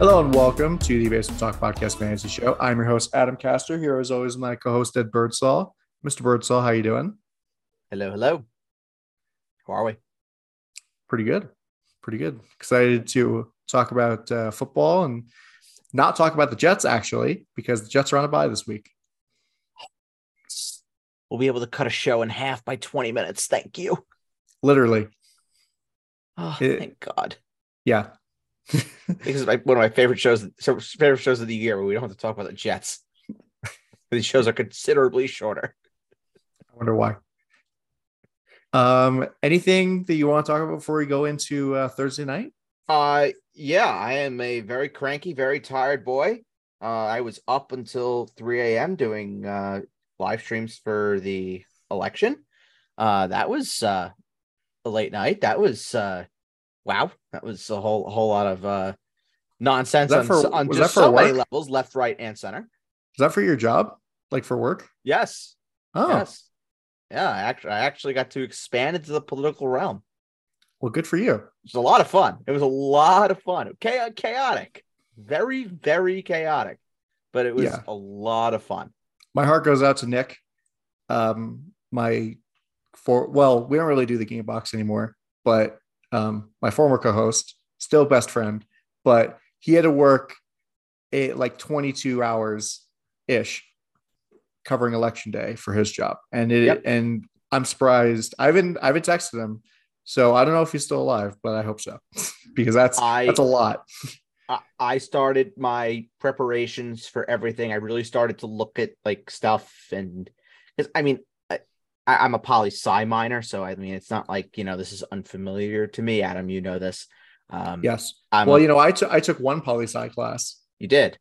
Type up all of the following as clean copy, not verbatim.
Hello and welcome to the Baseball Talk Podcast Fantasy Show. I'm your host, Adam Castor. Here, as always, my co-host, Ed Birdsall. Mr. Birdsall, how you doing? Hello, hello. How are we? Pretty good. Excited to talk about football and not talk about the Jets, actually, because the Jets are on a bye this week. We'll be able to cut a show in half by 20 minutes. Thank you. Literally. Oh, thank God. Yeah. This is one of my favorite shows of the year, but we don't have to talk about the Jets. These shows are considerably shorter. I wonder why. Anything that you want to talk about before we go into Thursday night? Yeah, I am a very cranky, very tired boy. I was up until 3 a.m. doing live streams for the election. That was a late night. That was wow, that was a whole lot of nonsense on just so many levels, left, right, and center. Is that for your job? Like for work? Yes. Oh. Yes. Yeah, I actually got to expand into the political realm. Well, good for you. It was a lot of fun. Chaotic. Very, very chaotic. But it was a lot of fun. My heart goes out to Nick. We don't really do the game box anymore, but my former co-host, still best friend, but he had to work like 22 hours ish covering election day for his job. And and I'm surprised. I haven't texted him. So I don't know if he's still alive, but I hope so, because that's a lot. I started my preparations for everything. I really started to look at like stuff, and I'm a poli-sci minor, so I mean, it's not like, this is unfamiliar to me, Adam, this. Yes. I took one poli-sci class. You did.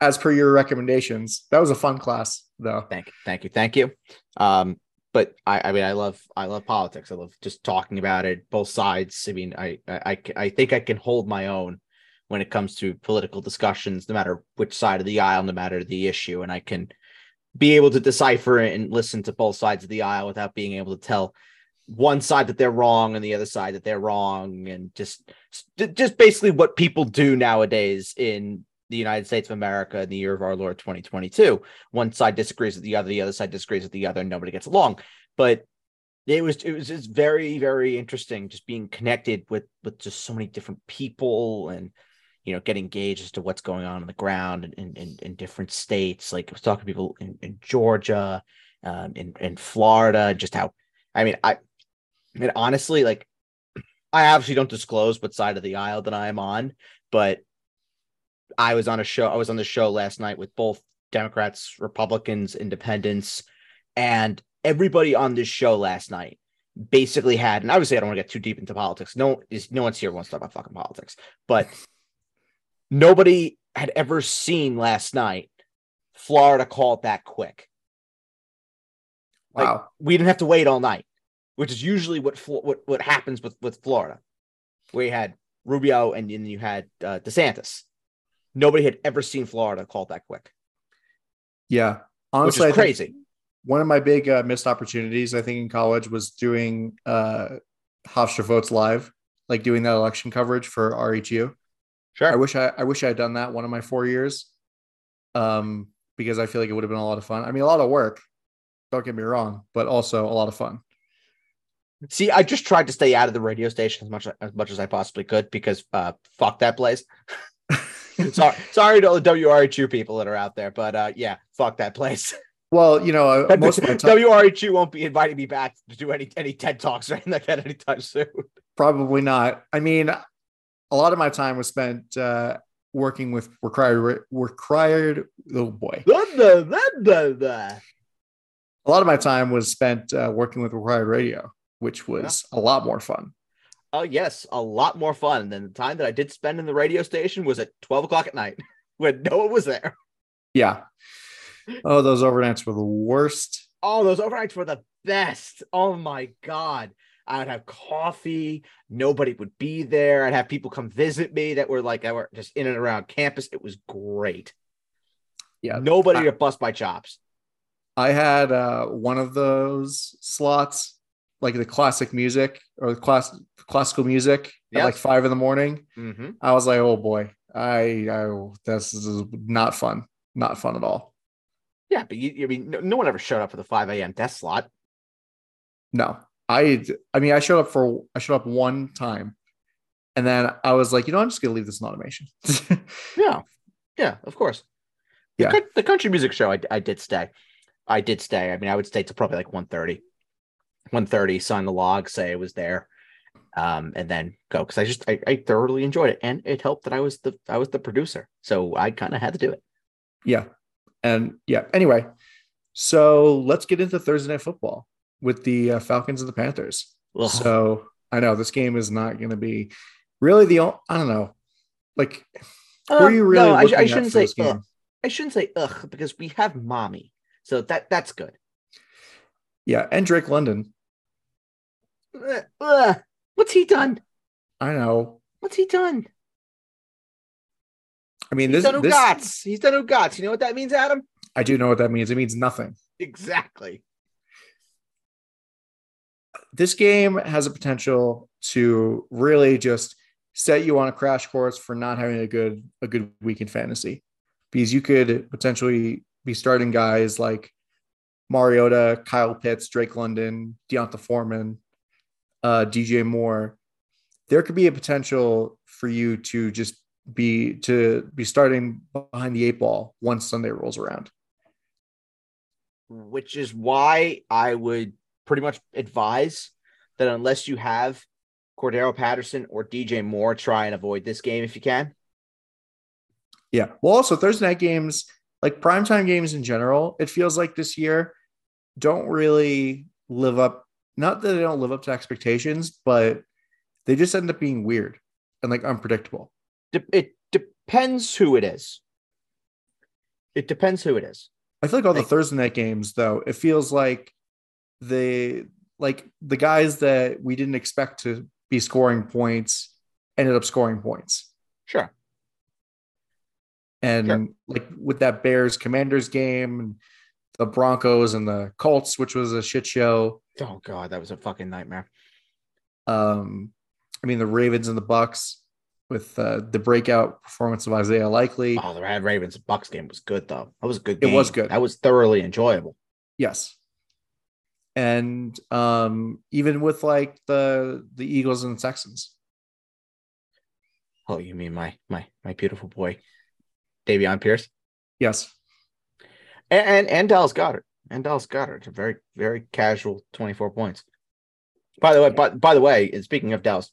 As per your recommendations. That was a fun class, though. Thank you. But I love politics. I love just talking about it, both sides. I mean, I think I can hold my own when it comes to political discussions, no matter which side of the aisle, no matter the issue. And I can be able to decipher and listen to both sides of the aisle without being able to tell one side that they're wrong and the other side that they're wrong. And just basically what people do nowadays in the United States of America in the year of our Lord 2022. One side disagrees with the other side disagrees with the other, and nobody gets along. But it was just very, very interesting just being connected with just so many different people, and get engaged as to what's going on the ground in different states. Like I was talking to people in Georgia, in Florida, just how, honestly, like I obviously don't disclose what side of the aisle that I am on, but I was on the show last night with both Democrats, Republicans, independents, and everybody on this show last night basically had, and obviously I don't want to get too deep into politics. No one's here wants to talk about fucking politics, but nobody had ever seen last night Florida called that quick. Like, wow. We didn't have to wait all night, which is usually what happens with Florida, where you had Rubio and then you had DeSantis. Nobody had ever seen Florida called that quick. Yeah. Honestly, which is crazy. One of my big missed opportunities, I think, in college was doing Hofstra Votes Live, like doing that election coverage for RHU. Sure. I wish I had done that one of my 4 years, because I feel like it would have been a lot of fun. I mean, a lot of work, don't get me wrong, but also a lot of fun. See, I just tried to stay out of the radio station as much as I possibly could, because fuck that place. sorry to all the WRHU people that are out there, but yeah, fuck that place. Well, most of my time, WRHU won't be inviting me back to do any TED Talks or anything like that anytime soon. Probably not. I mean, a lot of my time was spent working with required. Oh boy! A lot of my time was spent working with required radio, which was a lot more fun. Oh yes, a lot more fun than the time that I did spend in the radio station was at 12:00 at night when no one was there. Yeah. Oh, those overnights were the worst. Oh, those overnights were the best. Oh my God. I would have coffee. Nobody would be there. I'd have people come visit me that were just in and around campus. It was great. Yeah. Nobody would bust my chops. I had one of those slots, like the classic music or classical music at like 5 in the morning. Mm-hmm. I was like, oh boy, This is not fun. Not fun at all. Yeah, but I mean, no one ever showed up for the 5 a.m. death slot. No, I mean, I showed up one time, and then I was like, you know, I'm just gonna leave this in automation. yeah, of course. Yeah, the country music show, I did stay. I mean, I would stay till probably like 1:30, sign the log, say I was there, and then go, because I thoroughly enjoyed it, and it helped that I was the producer, so I kind of had to do it. Yeah. And yeah, anyway, so let's get into Thursday Night Football with the Falcons and the Panthers. Ugh. So I know this game is not going to be really I don't know. Like, who are you really looking I shouldn't at for say, this game? I shouldn't say ugh, because we have mommy. So that's good. Yeah, and Drake London. What's he done? I know. What's he done? I mean, he's done Ugats. You know what that means, Adam? I do know what that means. It means nothing. Exactly. This game has a potential to really just set you on a crash course for not having a good week in fantasy, because you could potentially be starting guys like Mariota, Kyle Pitts, Drake London, Deonta Foreman, DJ Moore. There could be a potential for you to just be starting behind the eight ball once Sunday rolls around, which is why I would pretty much advise that unless you have Cordero Patterson or DJ Moore, try and avoid this game if you can. Yeah. Well, also Thursday night games, like primetime games in general, it feels like this year don't really live up. Not that they don't live up to expectations, but they just end up being weird and like unpredictable. It depends who it is. I feel like all the Thursday night games, though, it feels like the guys that we didn't expect to be scoring points ended up scoring points. Sure. And like with that Bears-Commanders game, and the Broncos and the Colts, which was a shit show. Oh God, that was a fucking nightmare. I mean the Ravens and the Bucks, with the breakout performance of Isaiah Likely. Oh, the Ravens-Bucks game was good, though. That was a good game. It was good. That was thoroughly enjoyable. Yes. And even with, like, the Eagles and the Texans. Oh, you mean my beautiful boy, Davion Pierce? Yes. And Dallas Goddard. A very, very casual 24 points. By the way, speaking of Dallas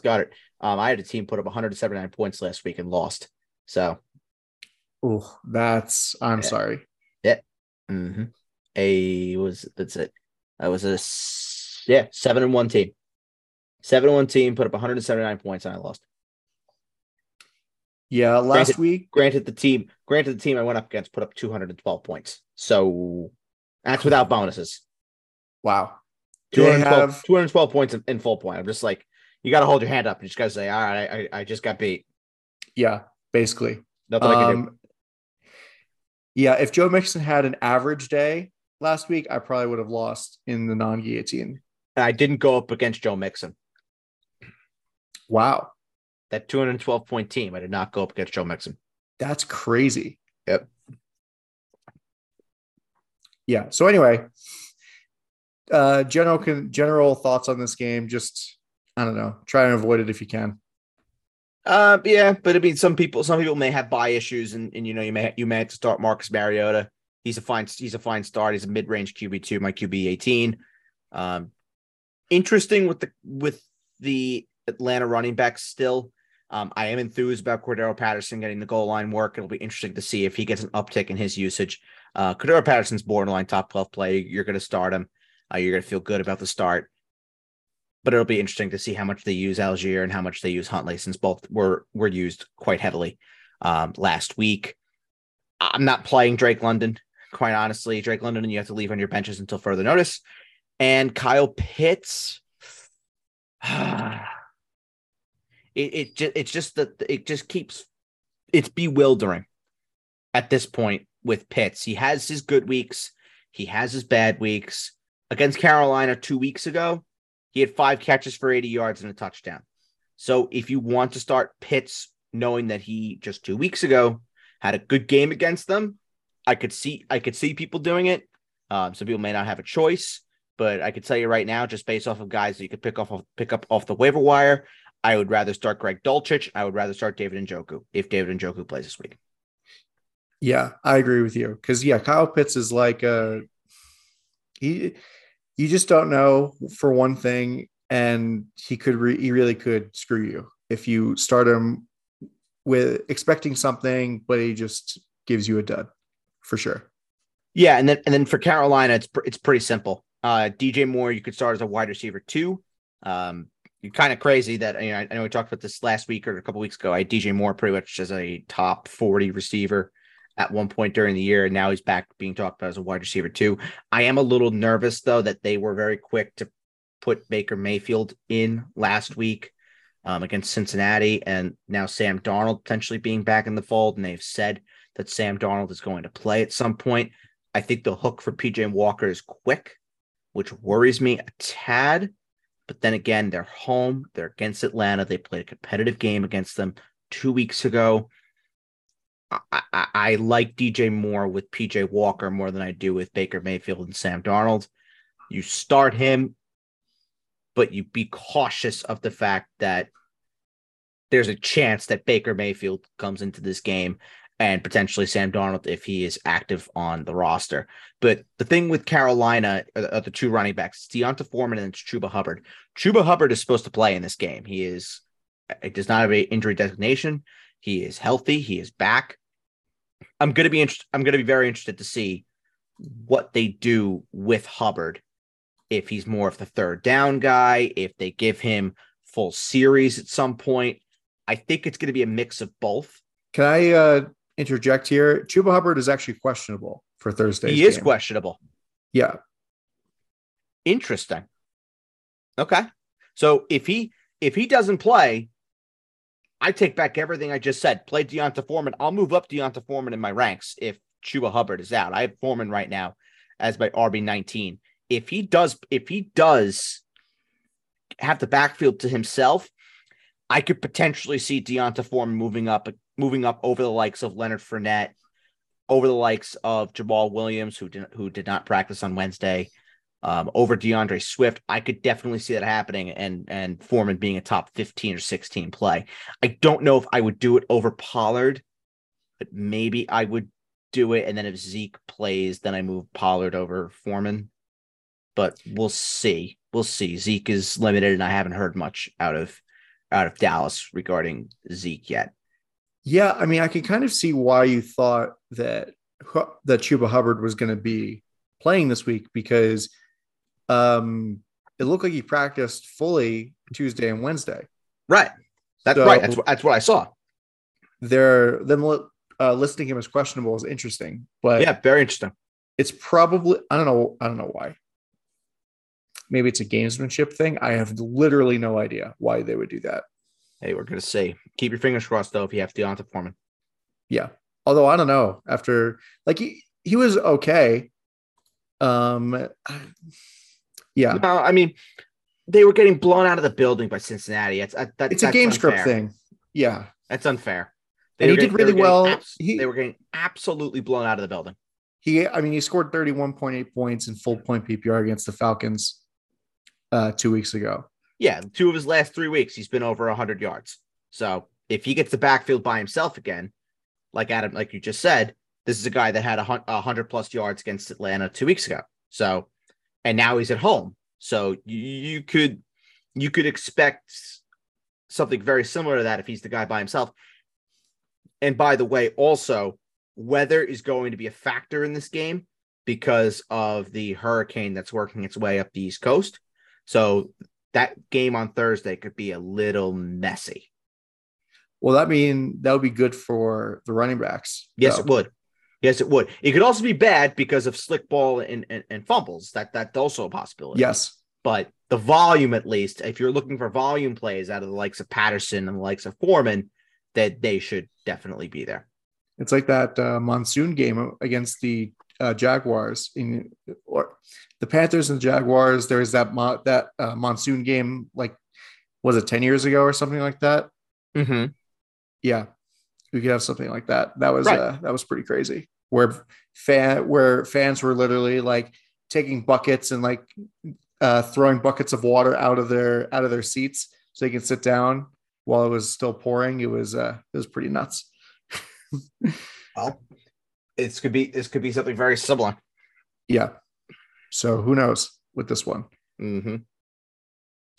Goddard, I had a team put up 179 points last week and lost. So, oh, sorry. Yeah, mm-hmm. That was a 7-1 team. 7-1 team put up 179 points and I lost. Yeah, last week. Granted, the team I went up against put up 212 points. So that's without bonuses. Wow. 212 points in full point. I'm just like, you got to hold your hand up. You just got to say, all right, I just got beat. Yeah, basically. Nothing I can do. Yeah, if Joe Mixon had an average day last week, I probably would have lost in the non-guillotine. And I didn't go up against Joe Mixon. Wow. That 212-point team, I did not go up against Joe Mixon. That's crazy. Yep. Yeah, so anyway... general thoughts on this game? Just, I don't know, try and avoid it if you can. Yeah, but I mean, some people may have buy issues, and you know, you may have to start Marcus Mariota. He's a fine start. He's a mid-range QB2, my QB18. Interesting with the Atlanta running backs still. I am enthused about Cordero Patterson getting the goal line work. It'll be interesting to see if he gets an uptick in his usage. Cordero Patterson's borderline top 12 play. You're going to start him. You're going to feel good about the start, but it'll be interesting to see how much they use Algier and how much they use Huntley, since both were used quite heavily last week. I'm not playing Drake London, quite honestly. Drake London, and you have to leave on your benches until further notice. And Kyle Pitts, it's bewildering at this point with Pitts. He has his good weeks, he has his bad weeks. Against Carolina 2 weeks ago, he had 5 catches for 80 yards and a touchdown. So if you want to start Pitts knowing that he just 2 weeks ago had a good game against them. I could see people doing it. Some people may not have a choice, but I could tell you right now, just based off of guys that you could pick up off the waiver wire, I would rather start Greg Dulcich. I would rather start David Njoku if David Njoku plays this week. Yeah, I agree with you. Because, yeah, Kyle Pitts is like you just don't know, for one thing, and he really could screw you if you start him with expecting something, but he just gives you a dud for sure. Yeah, and then for Carolina, it's pretty simple. DJ Moore, you could start as a wide receiver too. You're kind of crazy that, you know, I know we talked about this last week or a couple weeks ago. I had DJ Moore pretty much as a top 40 receiver at one point during the year, and now he's back being talked about as a wide receiver too. I am a little nervous though that they were very quick to put Baker Mayfield in last week against Cincinnati, and now Sam Darnold potentially being back in the fold, and they've said that Sam Darnold is going to play at some point. I think the hook for PJ Walker is quick, which worries me a tad. But then again, they're home. They're against Atlanta. They played a competitive game against them 2 weeks ago. I like DJ Moore with PJ Walker more than I do with Baker Mayfield and Sam Darnold. You start him, but you be cautious of the fact that there's a chance that Baker Mayfield comes into this game and potentially Sam Darnold if he is active on the roster. But the thing with Carolina are the two running backs. It's Deonta Foreman and it's Chuba Hubbard. Chuba Hubbard is supposed to play in this game. It does not have an injury designation. He is healthy. He is back. I'm going to be very interested to see what they do with Hubbard. If he's more of the third down guy, if they give him full series at some point, I think it's going to be a mix of both. Can I interject here? Chuba Hubbard is actually questionable for Thursday's game. He is questionable. Yeah. Interesting. Okay. So if he doesn't play, I take back everything I just said. Play Deonta Foreman. I'll move up Deonta Foreman in my ranks if Chuba Hubbard is out. I have Foreman right now as my RB19. If he does have the backfield to himself, I could potentially see Deonta Foreman moving up over the likes of Leonard Fournette, over the likes of Jamal Williams, who did not practice on Wednesday, over DeAndre Swift. I could definitely see that happening, and Foreman being a top 15 or 16 play. I don't know if I would do it over Pollard, but maybe I would do it. And then if Zeke plays, then I move Pollard over Foreman. But we'll see. We'll see. Zeke is limited, and I haven't heard much out of Dallas regarding Zeke yet. Yeah, I mean, I can kind of see why you thought that Chuba Hubbard was going to be playing this week, because it looked like he practiced fully Tuesday and Wednesday. Right. Right. That's what I saw. Them listing him as questionable is interesting, but yeah, very interesting. It's probably I don't know why. Maybe it's a gamesmanship thing. I have literally no idea why they would do that. Hey, we're going to see. Keep your fingers crossed, though, if you have Deonta Foreman. Yeah. Although, I don't know. After, like, he was okay. Yeah. No, I mean, they were getting blown out of the building by Cincinnati. It's a game script thing. Yeah. That's unfair. They were getting absolutely blown out of the building. He scored 31.8 points in full point PPR against the Falcons 2 weeks ago. Yeah, two of his last 3 weeks, he's been over 100 yards. So if he gets the backfield by himself again, like you just said, this is a guy that had 100-plus yards against Atlanta 2 weeks ago. So, and now he's at home. So you could expect something very similar to that if he's the guy by himself. And by the way, also, weather is going to be a factor in this game because of the hurricane that's working its way up the East Coast. So that game on Thursday could be a little messy. Well, that would be good for the running backs. Yes, it would. Yes, it would. It could also be bad because of slick ball and fumbles. That's also a possibility. Yes. But the volume, at least, if you're looking for volume plays out of the likes of Patterson and the likes of Foreman, that they should definitely be there. It's like that monsoon game against the Jaguars or the Panthers and the Jaguars. There was that monsoon game, like, was it 10 years ago or something like that? Mm-hmm. Yeah, we could have something like that. That was that was pretty crazy. Where fans were literally like taking buckets and like throwing buckets of water out of their seats so they can sit down while it was still pouring. It was pretty nuts. Well, this could be something very similar. Yeah. So who knows with this one? Mm-hmm. And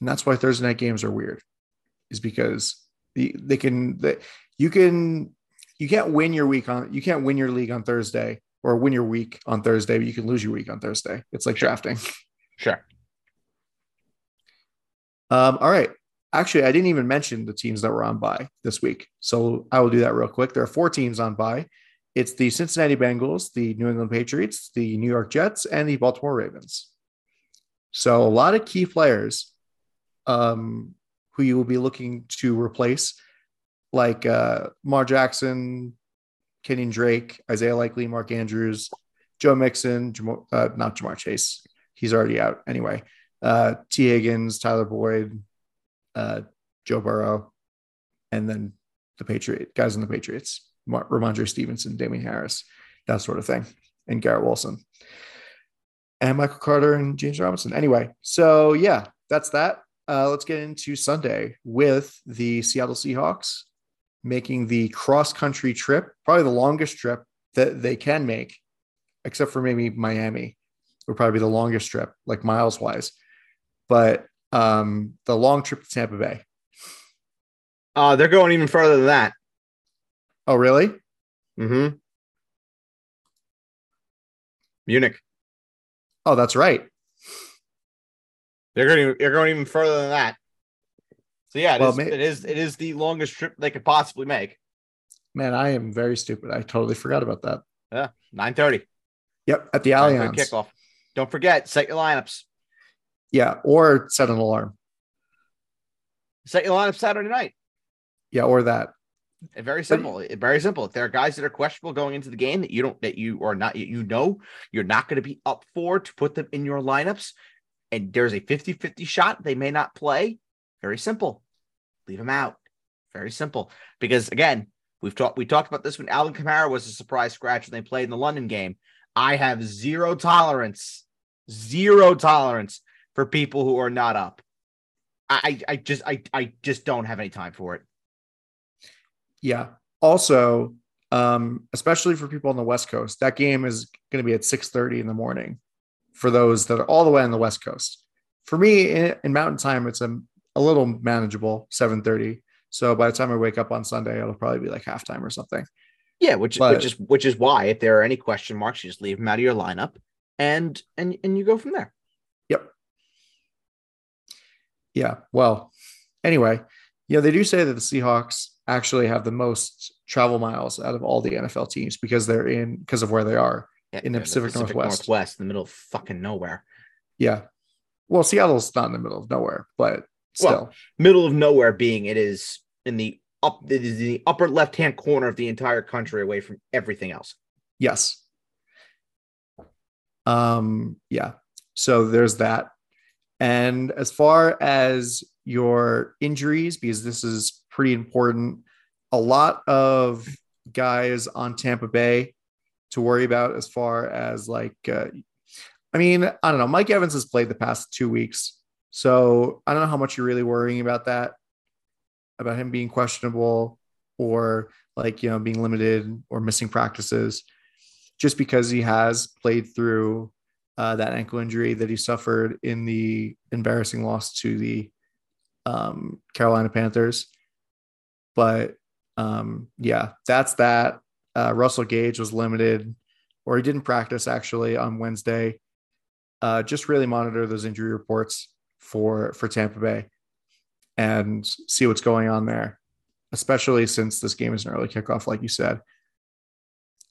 that's why Thursday night games are weird, is because you can't win your league on Thursday or win your week on Thursday, but you can lose your week on Thursday. It's like drafting. Sure. All right. Actually, I didn't even mention the teams that were on bye this week, so I will do that real quick. There are 4 teams on bye. It's the Cincinnati Bengals, the New England Patriots, the New York Jets, and the Baltimore Ravens. So a lot of key players who you will be looking to replace, like Lamar Jackson, Kenyon Drake, Isaiah Likely, Mark Andrews, Joe Mixon, not Jamar Chase. He's already out anyway. T. Higgins, Tyler Boyd, Joe Burrow, and then the guys in the Patriots, Ramondre Stevenson, Damian Harris, that sort of thing, and Garrett Wilson and Michael Carter and James Robinson. Anyway, so yeah, that's that. Let's get into Sunday with the Seattle Seahawks making the cross-country trip, probably the longest trip that they can make, except for maybe Miami, would probably be the longest trip, like miles-wise. But the long trip to Tampa Bay. They're going even further than that. Oh, really? Mm-hmm. Munich. Oh, that's right. They're going even further than that. So yeah, it is the longest trip they could possibly make. Man, I am very stupid. I totally forgot about that. Yeah, 9:30. Yep, at the Allianz kickoff. Don't forget, set your lineups. Yeah, or set an alarm. Set your lineup Saturday night. Yeah, or that. And very simple. Very simple. If there are guys that are questionable going into the game that you're not going to be up for to put them in your lineups, and there's a 50-50 shot they may not play, very simple. Leave them out. Very simple. Because again, we talked about this when Alvin Kamara was a surprise scratch when they played in the London game. I have zero tolerance for people who are not up. I just don't have any time for it. Yeah. Also, especially for people on the West Coast, that game is going to be at 6:30 in the morning for those that are all the way on the West Coast. For me, in Mountain Time, it's a little manageable, 7:30. So by the time I wake up on Sunday, it'll probably be like halftime or something. Yeah, which is why if there are any question marks, you just leave them out of your lineup and you go from there. Yeah. Well, anyway, they do say that the Seahawks actually have the most travel miles out of all the NFL teams because of where they are in the Pacific Northwest, in the middle of fucking nowhere. Yeah. Well, Seattle's not in the middle of nowhere, but still. Well, middle of nowhere being it is in the upper left-hand corner of the entire country away from everything else. Yes. Yeah. So there's that. And as far as your injuries, because this is pretty important, a lot of guys on Tampa Bay to worry about as far as I don't know. Mike Evans has played the past 2 weeks, so I don't know how much you're really worrying about that, about him being questionable or being limited or missing practices, just because he has played through that ankle injury that he suffered in the embarrassing loss to the Carolina Panthers. But yeah, that's that. Russell Gage was limited, or he didn't practice actually on Wednesday. Just really monitor those injury reports for Tampa Bay and see what's going on there, especially since this game is an early kickoff, like you said.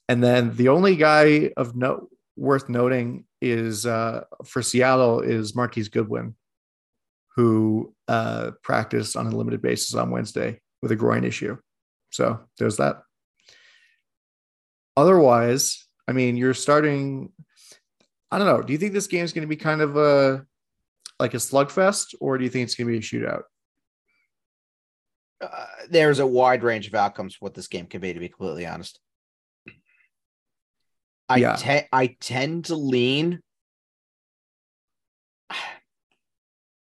And then the only guy of note worth noting is for Seattle is Marquise Goodwin, who practiced on a limited basis on Wednesday with a groin issue. So there's that. Otherwise, you're starting. I don't know. Do you think this game is going to be kind of a slugfest, or do you think it's going to be a shootout? there's a wide range of outcomes for what this game could be, to be completely honest. I tend to lean.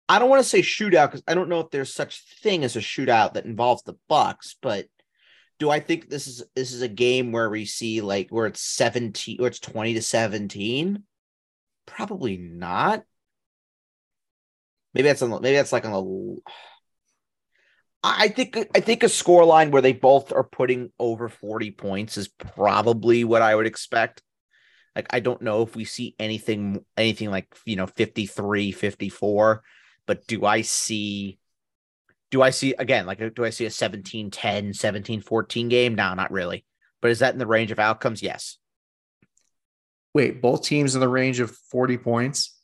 I don't want to say shootout because I don't know if there's such thing as a shootout that involves the Bucs, but do I think this is a game where we see like where it's 17 or it's 20-17? Probably not. I think a scoreline where they both are putting over 40 points is probably what I would expect. Like, I don't know if we see anything like, 53, 54, but do I see a 17-10, 17-14 game? No, not really. But is that in the range of outcomes? Yes. Wait, both teams in the range of 40 points?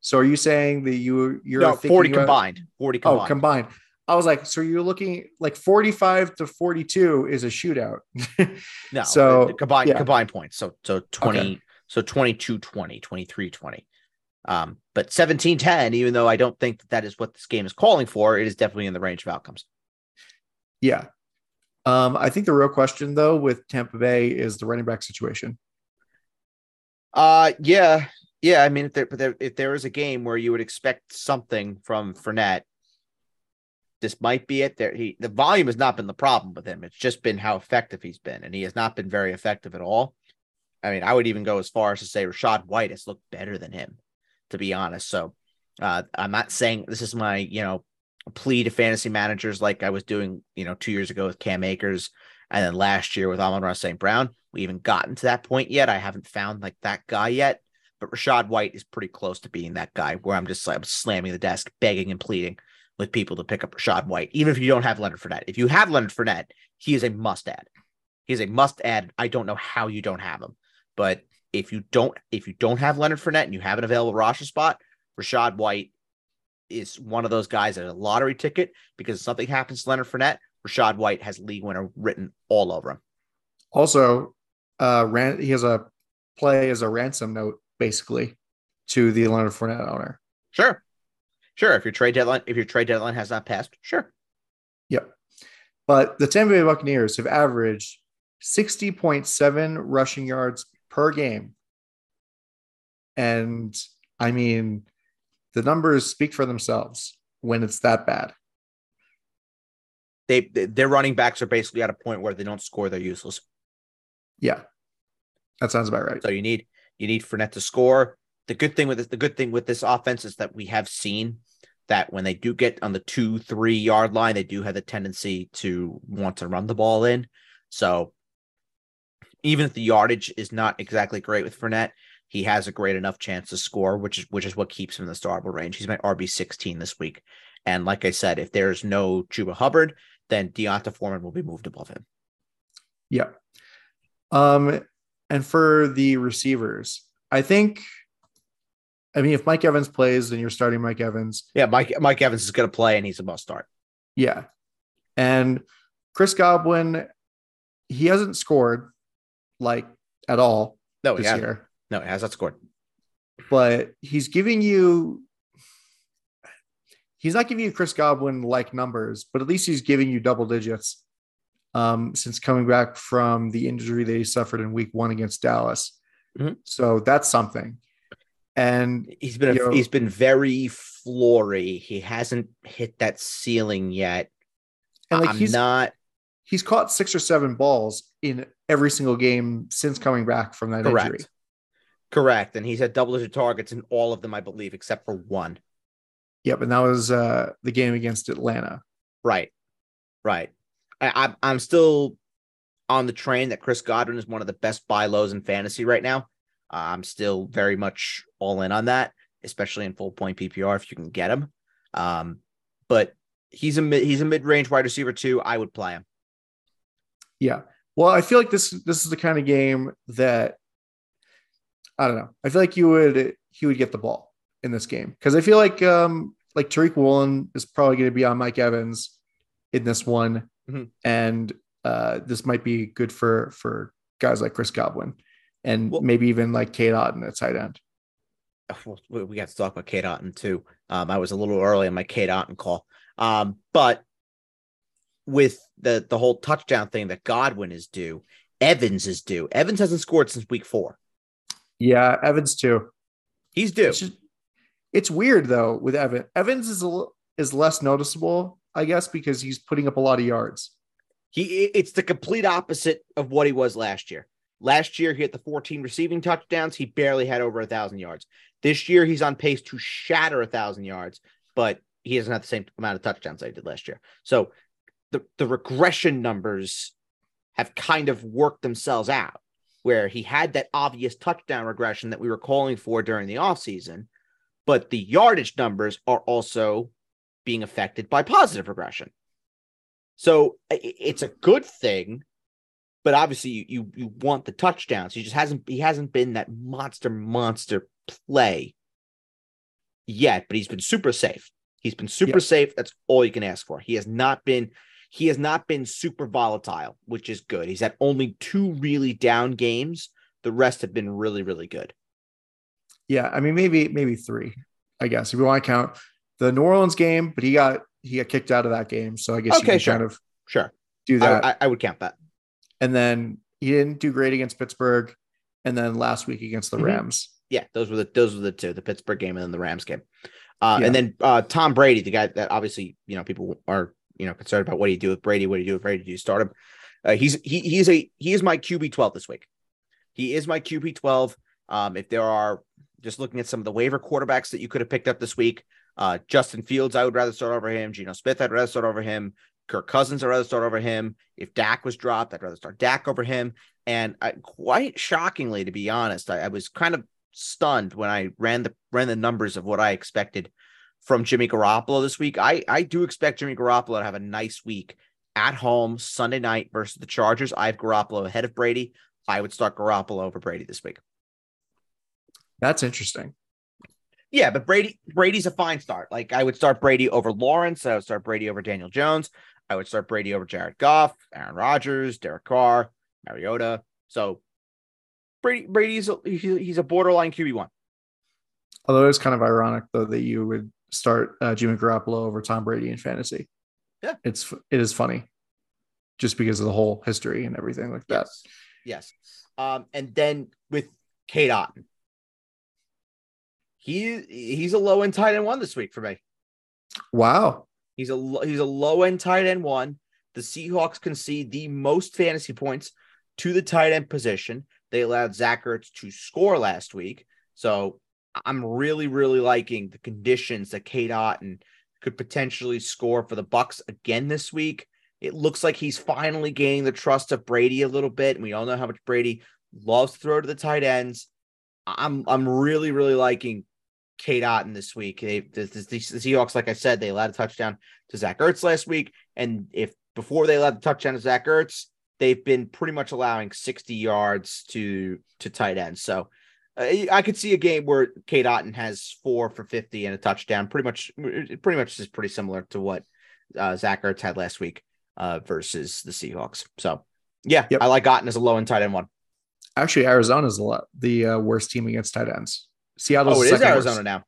So are you saying that you're no, 40 combined? 40 combined. Oh, combined. I was like, so you're looking like 45-42 is a shootout. No, so combined points. So 20, okay. So 22-20, 23-20. But 17-10, even though I don't think that is what this game is calling for, it is definitely in the range of outcomes. Yeah. I think the real question though with Tampa Bay is the running back situation. Yeah. I mean, if there is a game where you would expect something from Fournette, this might be it. The volume has not been the problem with him. It's just been how effective he's been, and he has not been very effective at all. I mean, I would even go as far as to say Rachaad White has looked better than him, to be honest. So I'm not saying this is my, plea to fantasy managers like I was doing, 2 years ago with Cam Akers and then last year with Amon-Ra St. Brown. We haven't gotten to that point yet. I haven't found like that guy yet, but Rachaad White is pretty close to being that guy where I'm just like, I'm slamming the desk, begging and pleading with people to pick up Rachaad White, even if you don't have Leonard Fournette. If you have Leonard Fournette, he is a must add. He's a must add. I don't know how you don't have him, but if you don't have Leonard Fournette and you have an available roster spot, Rachaad White is one of those guys that is a lottery ticket, because if something happens to Leonard Fournette, Rachaad White has league winner written all over him. Also, he has a play as a ransom note, basically, to the Leonard Fournette owner. Sure. If your trade deadline has not passed, sure. Yep. But the Tampa Bay Buccaneers have averaged 60.7 rushing yards per game. And I mean, the numbers speak for themselves when it's that bad. Their running backs are basically at a point where they don't score, they're useless. Yeah. That sounds about right. So you need Fournette to score. The good thing with this offense is that we have seen that when they do get on the 2-3 yard line, they do have the tendency to want to run the ball in. So even if the yardage is not exactly great with Fournette, he has a great enough chance to score, which is what keeps him in the startable range. He's my RB16 this week. And like I said, if there's no Chuba Hubbard, then Deonta Foreman will be moved above him. Yeah. And for the receivers, I mean, if Mike Evans plays, then you're starting Mike Evans. Yeah, Mike Evans is going to play, and he's a must-start. Yeah. And Chris Godwin, he hasn't scored, at all this year. No, he has not scored. But he's not giving you Chris Godwin-like numbers, but at least he's giving you double digits since coming back from the injury that he suffered in week one against Dallas. Mm-hmm. So that's something. And he's been very flory. He hasn't hit that ceiling yet. And he's caught 6 or 7 balls in every single game since coming back from that injury. Correct. And he's had double-digit targets in all of them, I believe, except for one. Yep. And that was the game against Atlanta. Right. I'm still on the train that Chris Godwin is one of the best buy lows in fantasy right now. I'm still very much all in on that, especially in full point PPR if you can get him. But he's a mid-range wide receiver too. I would play him. Yeah. Well, I feel like this is the kind of game that, I don't know, I feel like he would get the ball in this game, because I feel like Tariq Woolen is probably going to be on Mike Evans in this one, mm-hmm. and this might be good for guys like Chris Godwin. And maybe even like Kate Otten at tight end. We got to talk about Kate Otten too. I was a little early on my Kate Otten call. But with the whole touchdown thing that Godwin is due, Evans is due. Evans hasn't scored since week 4. Yeah, Evans too. He's due. It's weird though with Evans. Evans is less noticeable, I guess, because he's putting up a lot of yards. It's the complete opposite of what he was last year. Last year, he had the 14 receiving touchdowns. He barely had over 1,000 yards. This year, he's on pace to shatter 1,000 yards, but he doesn't have the same amount of touchdowns that he did last year. So the regression numbers have kind of worked themselves out, where he had that obvious touchdown regression that we were calling for during the offseason, but the yardage numbers are also being affected by positive regression. So it's a good thing, but obviously you want the touchdowns. He hasn't been that monster play yet, but he's been super safe. He's been super safe. That's all you can ask for. He has not been super volatile, which is good. He's had only 2 really down games. The rest have been really, really good. Yeah, I mean maybe 3, I guess, if you want to count the New Orleans game, but he got kicked out of that game. So I guess do that. I would count that. And then he didn't do great against Pittsburgh. And then last week against the Rams. Yeah, those were the 2, the Pittsburgh game and then the Rams game. And then Tom Brady, the guy that obviously, people are, concerned about what do you do with Brady? Do you start him? He is my QB 12 this week. He is my QB 12. If there are, just looking at some of the waiver quarterbacks that you could have picked up this week, Justin Fields, I would rather start over him. Geno Smith, I'd rather start over him. Kirk Cousins, I'd rather start over him. If Dak was dropped, I'd rather start Dak over him. And quite shockingly, to be honest, I was kind of stunned when I ran the numbers of what I expected from Jimmy Garoppolo this week. I do expect Jimmy Garoppolo to have a nice week at home Sunday night versus the Chargers. I have Garoppolo ahead of Brady. I would start Garoppolo over Brady this week. That's interesting. Yeah, but Brady's a fine start. Like, I would start Brady over Lawrence. I would start Brady over Daniel Jones. I would start Brady over Jared Goff, Aaron Rodgers, Derek Carr, Mariota. So Brady's a borderline QB1. Although it's kind of ironic though that you would start Jimmy Garoppolo over Tom Brady in fantasy. Yeah, it is funny, just because of the whole history and everything like that. Yes. And then with Kate Otten. He's a low end tight end 1 this week for me. Wow, he's a low end tight end 1. The Seahawks concede the most fantasy points to the tight end position. They allowed Zach Ertz to score last week, so I'm really, really liking the conditions that Kate Otten could potentially score for the Bucks again this week. It looks like he's finally gaining the trust of Brady a little bit, and we all know how much Brady loves to throw to the tight ends. I'm really, really liking Kate Otten this week. The Seahawks, like I said, they allowed a touchdown to Zach Ertz last week. And before they allowed the touchdown to Zach Ertz, they've been pretty much allowing 60 yards to tight ends. So I could see a game where Kate Otten has 4 for 50 and a touchdown. Pretty much is pretty similar to what Zach Ertz had last week versus the Seahawks. So yeah, I like Otten as a low end tight end 1. Actually, Arizona's the worst team against tight ends. Seattle's it is Arizona worst. Now.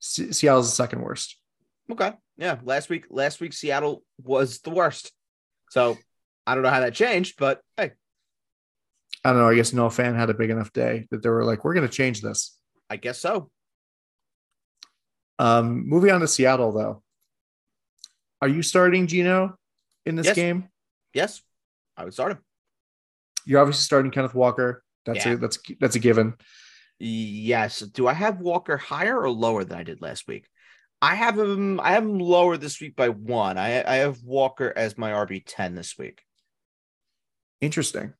Seattle's the second worst. Okay, yeah. Last week Seattle was the worst. So I don't know how that changed, but hey, I don't know. I guess no fan had a big enough day that they were like, "We're going to change this." I guess so. Moving on to Seattle, though, are you starting Geno in this game? Yes, I would start him. You're obviously starting Kenneth Walker. That's a given. Yes. Do I have Walker higher or lower than I did last week? I have him lower this week by 1. I have Walker as my RB10 this week. Interesting.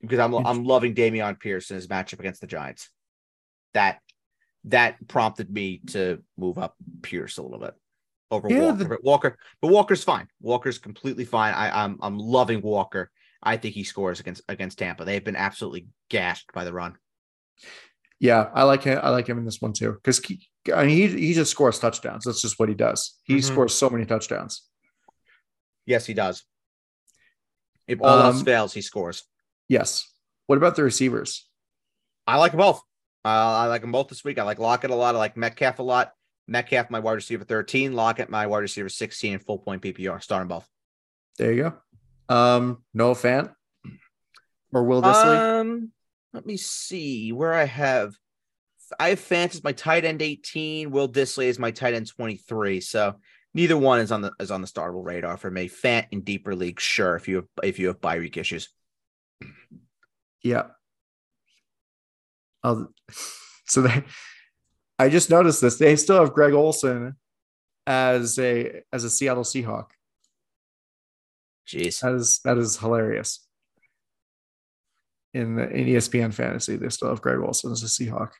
Because I'm loving Dameon Pierce in his matchup against the Giants. That prompted me to move up Pierce a little bit over Walker. But Walker's fine. Walker's completely fine. I'm loving Walker. I think he scores against Tampa. They've been absolutely gashed by the run. Yeah, I like him in this one too, because he just scores touchdowns. That's just what he does. He scores so many touchdowns. Yes, he does. If all else fails, he scores. Yes. What about the receivers? I like them both. I like them both this week. I like Lockett a lot. I like Metcalf a lot. Metcalf, my wide receiver 13. Lockett, my wide receiver 16 in full point PPR. Starting both. There you go. Noah Fant or Will Dissly? Let me see where I have Fant as my tight end 18. Will Dissly is my tight end 23. So neither one is on the startable radar for me. Fant in deeper leagues, sure. If you have bye week issues, yeah. I just noticed this. They still have Greg Olsen as a Seattle Seahawk. Jeez, that is hilarious. In ESPN fantasy, they still have Greg Olsen as a Seahawk.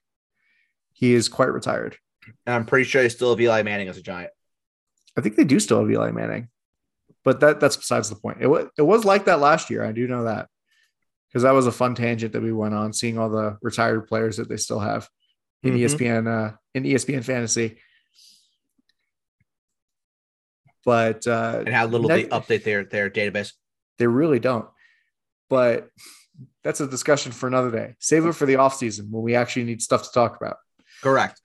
He is quite retired. And I'm pretty sure they still have Eli Manning as a Giant. I think they do still have Eli Manning, but that's besides the point. It was like that last year. I do know that because that was a fun tangent that we went on, seeing all the retired players that they still have in ESPN in ESPN fantasy. But and how little they update their database. They really don't. But that's a discussion for another day. Save it for the offseason when we actually need stuff to talk about. Correct.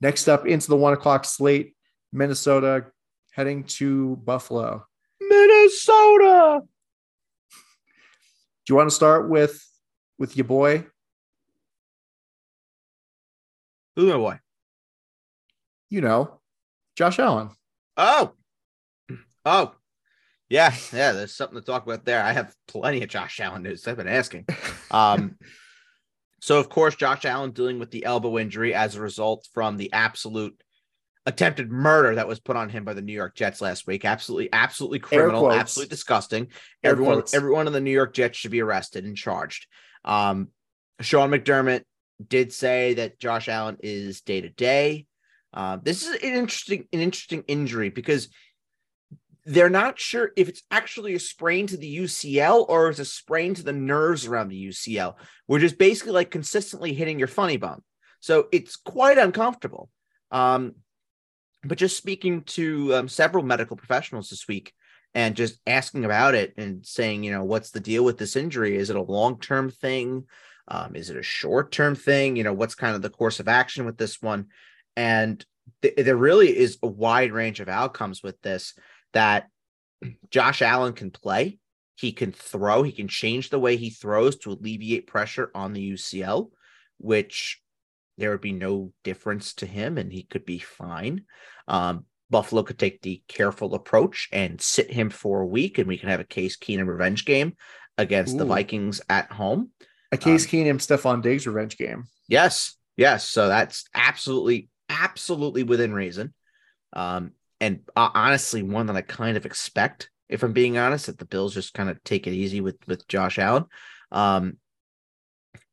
Next up into the 1 o'clock slate. Minnesota heading to Buffalo. Minnesota. Do you want to start with your boy? Who's my boy? You know, Josh Allen. Oh. Yeah, there's something to talk about there. I have plenty of Josh Allen news. I've been asking. So, of course, Josh Allen dealing with the elbow injury as a result from the absolute attempted murder that was put on him by the New York Jets last week. Absolutely criminal, absolutely disgusting. Everyone in the New York Jets should be arrested and charged. Sean McDermott did say that Josh Allen is day-to-day. This is an interesting injury because they're not sure if it's actually a sprain to the UCL or it's a sprain to the nerves around the UCL, which is basically like consistently hitting your funny bone. So it's quite uncomfortable. But just speaking to several medical professionals this week and just asking about it and saying, you know, what's the deal with this injury? Is it a long-term thing? Is it a short-term thing? You know, what's kind of the course of action with this one? And there really is a wide range of outcomes with this, that Josh Allen can play, he can throw, he can change the way he throws to alleviate pressure on the UCL, which there would be no difference to him and he could be fine. Buffalo could take the careful approach and sit him for a week, and we can have a Case Keenum revenge game against the Vikings at home. A Case Keenum, Stephon Diggs revenge game. Yes. So that's absolutely within reason. And honestly, one that I kind of expect, if I'm being honest, that the Bills just kind of take it easy with Josh Allen. And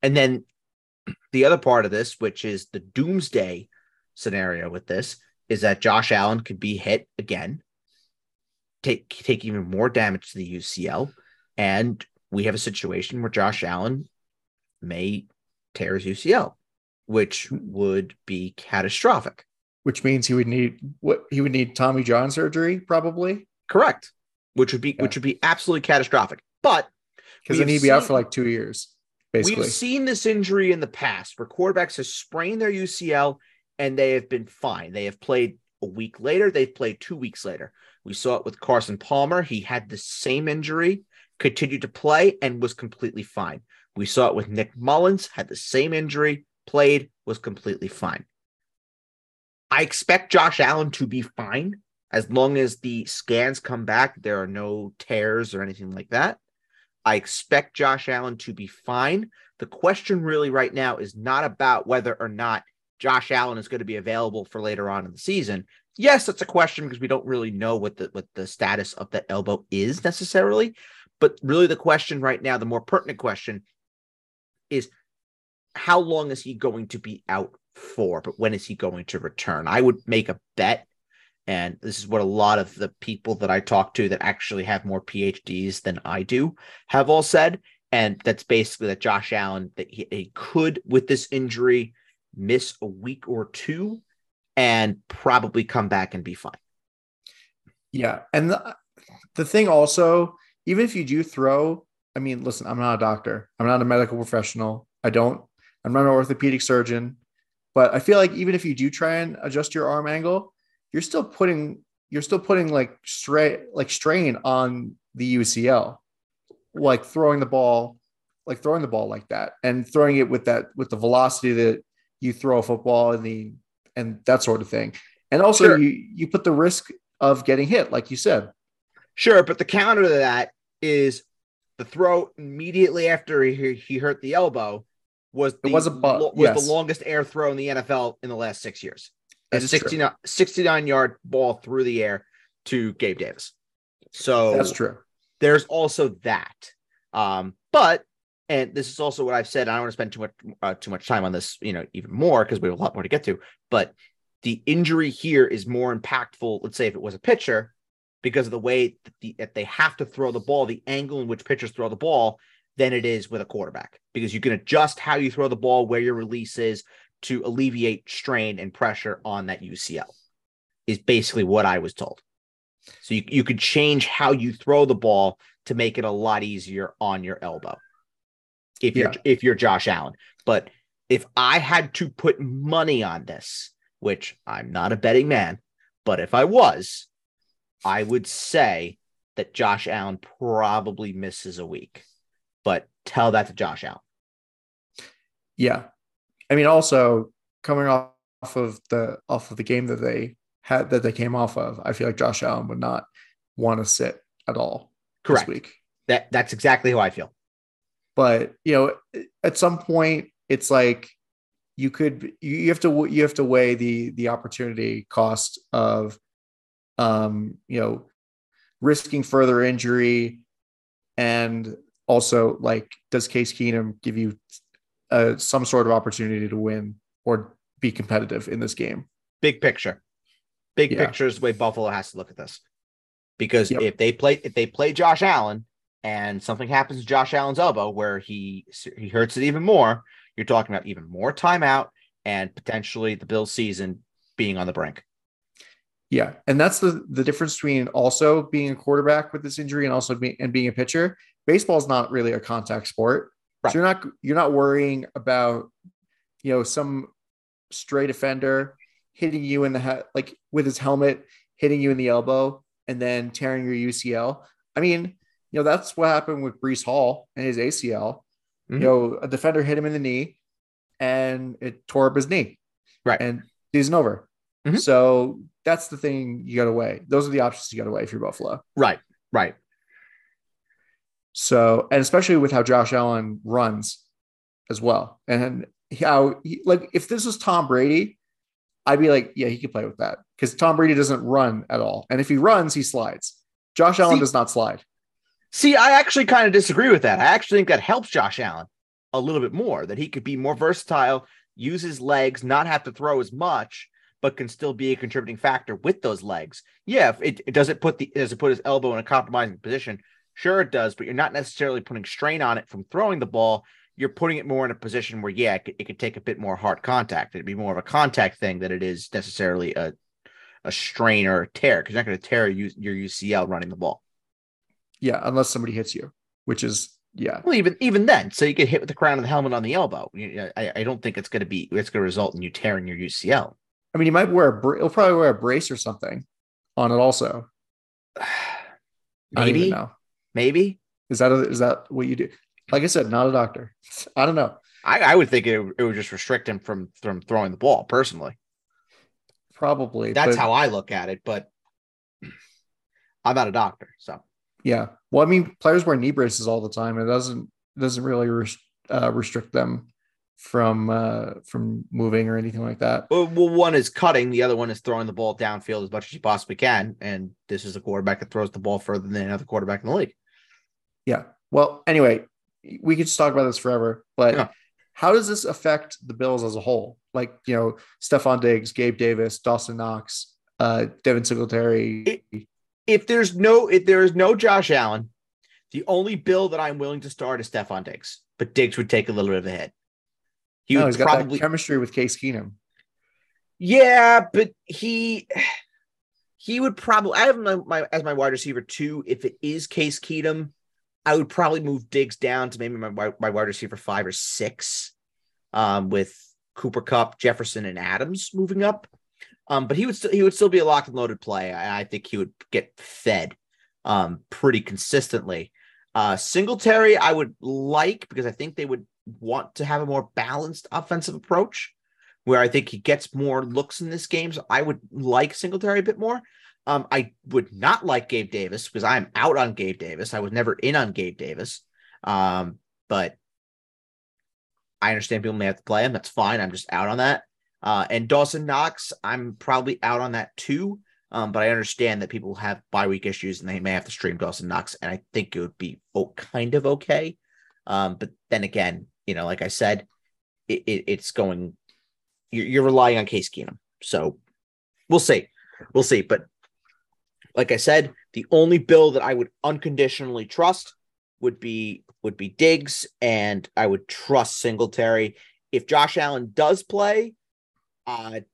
then the other part of this, which is the doomsday scenario with this, is that Josh Allen could be hit again, take even more damage to the UCL, and we have a situation where Josh Allen may tear his UCL, which would be catastrophic. Which means he would need Tommy John surgery, probably. Correct. Which would be absolutely catastrophic. But because then he'd be out for like 2 years, basically. We've seen this injury in the past where quarterbacks have sprained their UCL and they have been fine. They have played a week later, they've played 2 weeks later. We saw it with Carson Palmer. He had the same injury, continued to play, and was completely fine. We saw it with Nick Mullins, had the same injury, played, was completely fine. I expect Josh Allen to be fine as long as the scans come back. There are no tears or anything like that. I expect Josh Allen to be fine. The question really right now is not about whether or not Josh Allen is going to be available for later on in the season. Yes, that's a question because we don't really know what the status of that elbow is necessarily. But really the question right now, the more pertinent question is how long is he going to be out for, but when is he going to return? I would make a bet, and this is what a lot of the people that I talk to that actually have more PhDs than I do have all said, and that's basically that Josh Allen, that he could, with this injury, miss a week or two and probably come back and be fine. Yeah, and the thing also, even if you do throw, I mean, listen, I'm not a doctor. I'm not a medical professional. I'm not an orthopedic surgeon. But I feel like even if you do try and adjust your arm angle, you're still putting you're still putting strain on the UCL, throwing the ball like that, and throwing it with the velocity that you throw a football and that sort of thing. And also you put the risk of getting hit, like you said. Sure. But the counter to that is the throw immediately after he hurt the elbow was the longest air throw in the NFL in the last 6 years. That's a 69-yard ball through the air to Gabe Davis. So that's true. There's also that. And this is also what I've said. I don't want to spend too much time on this, even more, because we have a lot more to get to. But the injury here is more impactful, let's say, if it was a pitcher, because of the way that they have to throw the ball, the angle in which pitchers throw the ball, than it is with a quarterback, because you can adjust how you throw the ball, where your release is, to alleviate strain and pressure on that UCL, is basically what I was told. So you could change how you throw the ball to make it a lot easier on your elbow if you're Josh Allen. But if I had to put money on this, which I'm not a betting man, but if I was, I would say that Josh Allen probably misses a week. But tell that to Josh Allen. Yeah. I mean, also coming off of the game that they had, that they came off of, I feel like Josh Allen would not want to sit at all. Correct. This week. That's exactly how I feel. But at some point, it's like you have to weigh the opportunity cost of risking further injury, and also does Case Keenum give you some sort of opportunity to win or be competitive in this game? Big picture is the way Buffalo has to look at this, because if they play Josh Allen and something happens to Josh Allen's elbow where he hurts it even more, you're talking about even more timeout and potentially the Bills season being on the brink. Yeah, and that's the difference between also being a quarterback with this injury and also being a pitcher. Baseball is not really a contact sport. Right. So you're not worrying about, some stray defender hitting you in the head, with his helmet, hitting you in the elbow and then tearing your UCL. I mean, that's what happened with Breece Hall and his ACL. Mm-hmm. A defender hit him in the knee and it tore up his knee. Right. And season over. Mm-hmm. So that's the thing you got away. Those are the options you got away if you're Buffalo. Right. Right. So, and especially with how Josh Allen runs as well. And how if this was Tom Brady, I'd be like, yeah, he could play with that, because Tom Brady doesn't run at all. And if he runs, he slides. Josh Allen does not slide. See, I actually kind of disagree with that. I actually think that helps Josh Allen a little bit more, that he could be more versatile, use his legs, not have to throw as much, but can still be a contributing factor with those legs. Yeah. Does it put his elbow in a compromising position? Sure it does, but you're not necessarily putting strain on it from throwing the ball. You're putting it more in a position where, it could take a bit more hard contact. It'd be more of a contact thing than it is necessarily a strain or a tear, because you're not going to tear your UCL running the ball. Yeah, unless somebody hits you, which is, yeah. Well, even then, so you get hit with the crown of the helmet on the elbow. I don't think it's going to result in you tearing your UCL. I mean, you might he'll probably wear a brace or something on it also. Maybe. Maybe is that what you do? Like I said, not a doctor. I don't know. I would think it would just restrict him from throwing the ball personally. Probably. That's how I look at it, but I'm not a doctor, so yeah. Well, I mean, players wear knee braces all the time. It doesn't really restrict them from moving or anything like that. Well, one is cutting, the other one is throwing the ball downfield as much as you possibly can, and this is a quarterback that throws the ball further than another quarterback in the league. Yeah. Well, anyway, we could just talk about this forever, but how does this affect the Bills as a whole? Stephon Diggs, Gabe Davis, Dawson Knox, Devin Singletary. If there is no Josh Allen, the only Bill that I'm willing to start is Stephon Diggs, but Diggs would take a little bit of a hit. He's probably got that chemistry with Case Keenum. Yeah, but he would probably. I have my as my wide receiver too. If it is Case Keenum, I would probably move Diggs down to maybe my wide receiver 5 or 6, with Cooper Kupp, Jefferson, and Adams moving up. But he would still be a lock and loaded play. I think he would get fed pretty consistently. Singletary, I would like, because I think they would want to have a more balanced offensive approach where I think he gets more looks in this game. So I would like Singletary a bit more. I would not like Gabe Davis because I'm out on Gabe Davis. I was never in on Gabe Davis. But I understand people may have to play him. That's fine. I'm just out on that. And Dawson Knox, I'm probably out on that too. But I understand that people have bye week issues and they may have to stream Dawson Knox. And I think it would be kind of okay. But then again, you know, like I said, it's going, you're relying on Case Keenum. So we'll see. But like I said, the only bill that I would unconditionally trust would be Diggs, and I would trust Singletary. If Josh Allen does play,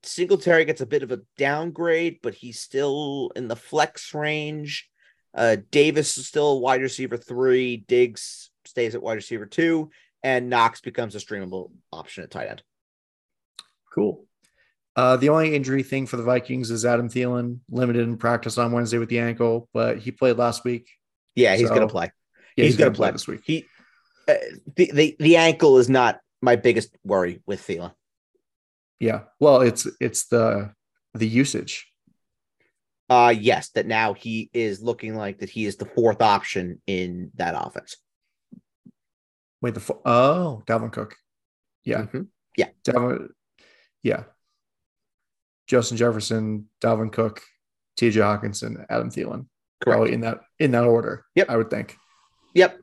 Singletary gets a bit of a downgrade, but he's still in the flex range. Davis is still wide receiver 3. Diggs stays at wide receiver 2, and Knox becomes a streamable option at tight end. Cool. The only injury thing for the Vikings is Adam Thielen, limited in practice on Wednesday with the ankle, but he played last week. Yeah, he's going to play. Yeah, he's going to play this week. He, the ankle is not my biggest worry with Thielen. Yeah, well, it's the usage. Yes, that now he is looking like that he is the fourth option in that offense. Wait, Dalvin Cook. Yeah, mm-hmm. Yeah, Dalvin. Yeah, Justin Jefferson, Dalvin Cook, T.J. Hockenson, Adam Thielen. Correct. Probably in that order. Yep, I would think. Yep.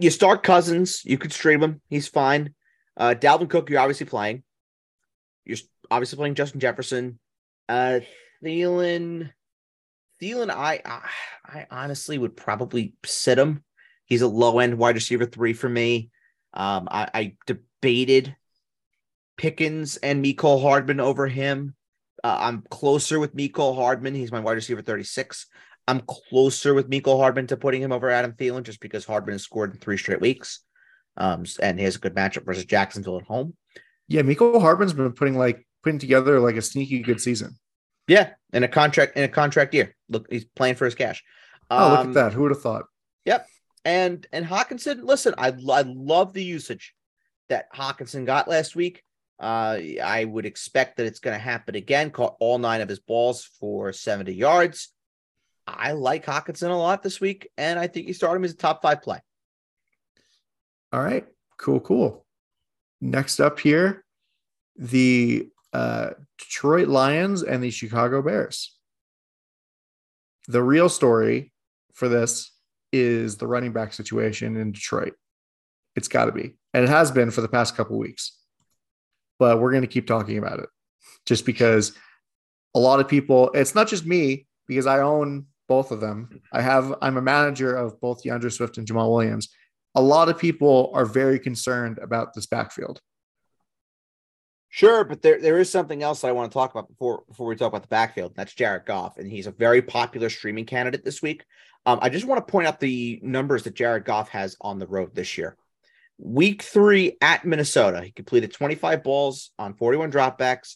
You start Cousins. You could stream him. He's fine. Dalvin Cook, you're obviously playing. You're obviously playing Justin Jefferson. Thielen, I honestly would probably sit him. He's a low-end wide receiver 3 for me. I debated Pickens and Mecole Hardman over him. I'm closer with Mecole Hardman. He's my wide receiver 36. I'm closer with Mecole Hardman to putting him over Adam Thielen just because Hardman has scored in 3 straight weeks, and he has a good matchup versus Jacksonville at home. Yeah, Mecole Hardman's been putting together like a sneaky good season. Yeah, in a contract year. Look, he's playing for his cash. Look at that! Who would have thought? Yep, and Hockenson. Listen, I love the usage that Hockenson got last week. I would expect that it's going to happen again. Caught all 9 of his balls for 70 yards. I like Hockenson a lot this week, and I think you start him as a top 5 play. All right. Cool. Next up here, the Detroit Lions and the Chicago Bears. The real story for this is the running back situation in Detroit. It's got to be, and it has been for the past couple of weeks. But we're going to keep talking about it just because a lot of people, it's not just me, because I own both of them. I'm a manager of both DeAndre Swift and Jamal Williams. A lot of people are very concerned about this backfield. Sure, but there is something else I want to talk about before we talk about the backfield. That's Jared Goff, and he's a very popular streaming candidate this week. I just want to point out the numbers that Jared Goff has on the road this year. Week 3 at Minnesota, he completed 25 balls on 41 dropbacks,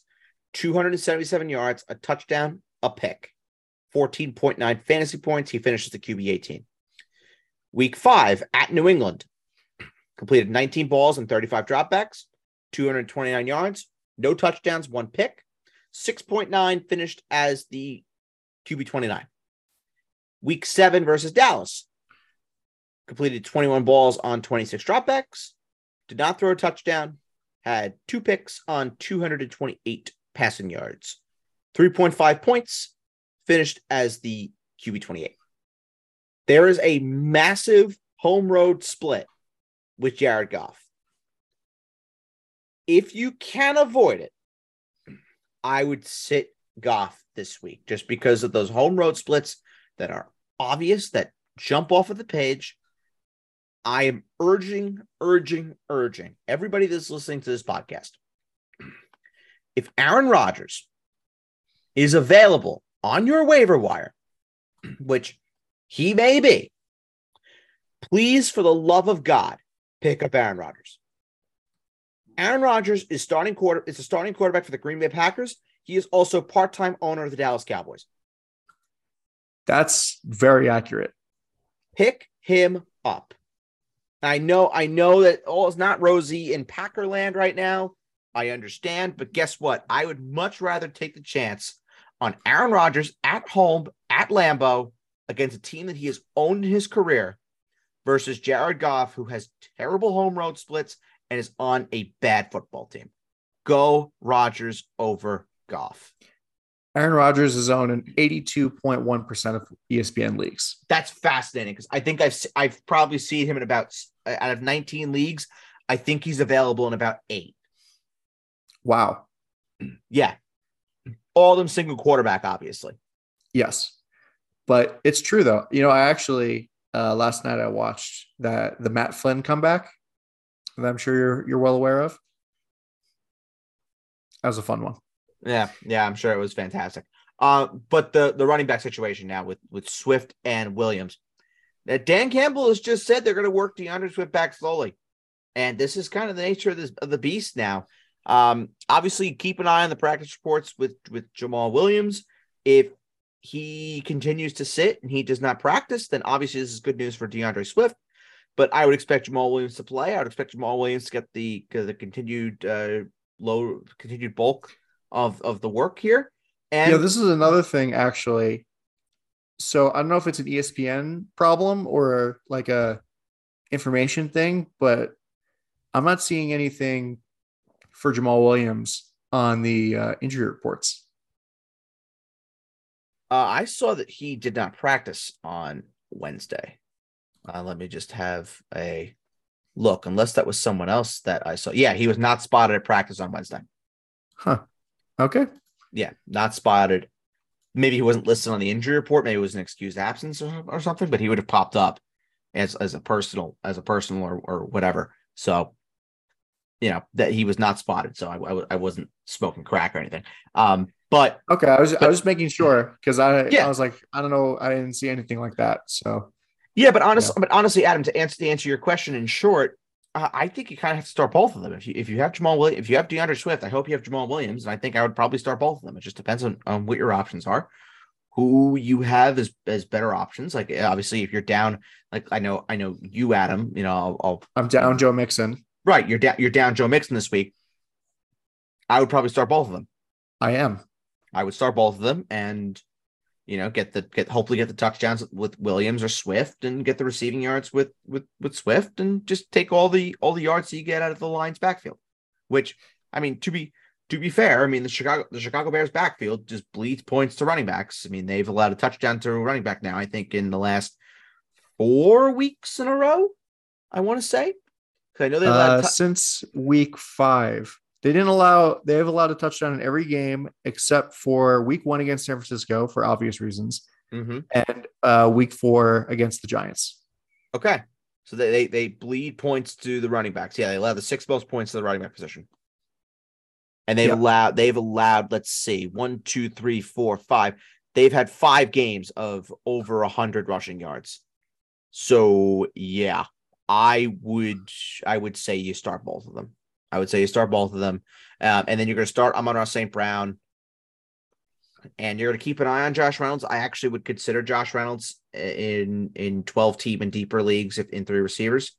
277 yards, a touchdown, a pick. 14.9 fantasy points. He finishes the QB 18. Week 5 at New England, completed 19 balls and 35 dropbacks, 229 yards, no touchdowns, 1 pick, 6.9, finished as the QB 29. Week 7 versus Dallas, completed 21 balls on 26 dropbacks, did not throw a touchdown, had 2 picks on 228 passing yards, 3.5 points. Finished as the QB 28. There is a massive home road split with Jared Goff. If you can avoid it, I would sit Goff this week just because of those home road splits that are obvious, that jump off of the page. I am urging everybody that's listening to this podcast. If Aaron Rodgers is available on your waiver wire, which he may be, please, for the love of God, pick up Aaron Rodgers. Aaron Rodgers is a starting quarterback for the Green Bay Packers. He is also part-time owner of the Dallas Cowboys. That's very accurate. Pick him up. I know that all is not rosy in Packerland right now. I understand, but guess what? I would much rather take the chance on Aaron Rodgers at home at Lambeau against a team that he has owned in his career versus Jared Goff, who has terrible home road splits and is on a bad football team. Go Rodgers over Goff. Aaron Rodgers is owned in 82.1% of ESPN leagues. That's fascinating because I think I've probably seen him in about out of 19 leagues. I think he's available in about 8. Wow. Yeah. All them single quarterback, obviously. Yes. But it's true, though. You know, I actually, last night I watched the Matt Flynn comeback that I'm sure you're well aware of. That was a fun one. Yeah, I'm sure it was fantastic. But the running back situation now with Swift and Williams, that Dan Campbell has just said they're going to work DeAndre Swift back slowly. And this is kind of the nature of the beast now. Obviously keep an eye on the practice reports with Jamal Williams. If he continues to sit and he does not practice, then obviously this is good news for DeAndre Swift, but I would expect Jamal Williams to play. I would expect Jamal Williams to get the continued, continued bulk of the work here. And yeah, this is another thing actually. So I don't know if it's an ESPN problem or like a information thing, but I'm not seeing anything for Jamal Williams on the injury reports. I saw that he did not practice on Wednesday. Let me just have a look, unless that was someone else that I saw. Yeah, he was not spotted at practice on Wednesday. Huh. Okay. Yeah, not spotted. Maybe he wasn't listed on the injury report. Maybe it was an excused absence or something, but he would have popped up as a personal or whatever. So, you know, that he was not spotted. So I wasn't smoking crack or anything. But okay. I was making sure because I was like, I don't know. I didn't see anything like that. So yeah, but honestly, Adam, to answer your question in short, I think you kind of have to start both of them. If you have Jamal Williams, if you have DeAndre Swift, I hope you have Jamal Williams. And I think I would probably start both of them. It just depends on what your options are, who you have as better options. Like obviously if you're down, like I know you, Adam, you know, I'm down Joe Mixon. Right. You're down Joe Mixon this week. I would probably start both of them. I would start both of them and, you know, hopefully get the touchdowns with Williams or Swift and get the receiving yards with Swift and just take all the yards that you get out of the Lions backfield, which, I mean, to be fair, I mean, the Chicago Bears backfield just bleeds points to running backs. I mean, they've allowed a touchdown to a running back now, I think in the last 4 weeks in a row, I want to say. I know they since week 5, they have allowed a touchdown in every game except for week 1 against San Francisco for obvious reasons, and week 4 against the Giants. Okay, so they bleed points to the running backs. Yeah, they allow the 6 most points to the running back position, and they've allowed. Let's see, 1, 2, 3, 4, 5. They've had 5 games of over 100 rushing yards. So yeah. I would say you start both of them. And then you're going to start Amon-Ra St. Brown, and you're going to keep an eye on Josh Reynolds. I actually would consider Josh Reynolds in 12 team and deeper leagues if in 3 receivers,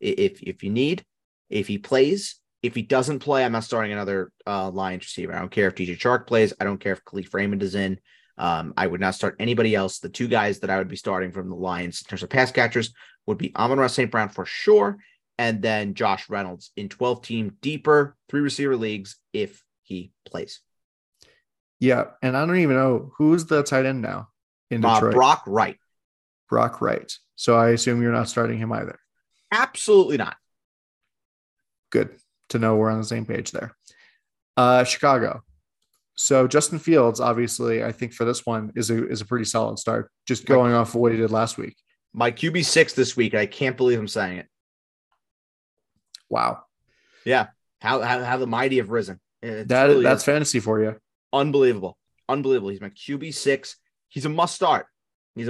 if you need. If he plays, if he doesn't play, I'm not starting another Lions receiver. I don't care if DJ Chark plays. I don't care if Khalif Raymond is in. I would not start anybody else. The 2 guys that I would be starting from the Lions in terms of pass catchers would be Amon-Ra St. Brown for sure, and then Josh Reynolds in 12-team deeper 3-receiver leagues if he plays. Yeah, and I don't even know who's the tight end now in Detroit. Brock Wright. So I assume you're not starting him either. Absolutely not. Good to know we're on the same page there. Chicago. So Justin Fields, obviously, I think for this one is a pretty solid start, just going off of what he did last week. My QB6 this week. I can't believe I'm saying it. Wow. Yeah. How the mighty have risen. That's fantasy for you. Unbelievable. He's my QB6. He's a must start. We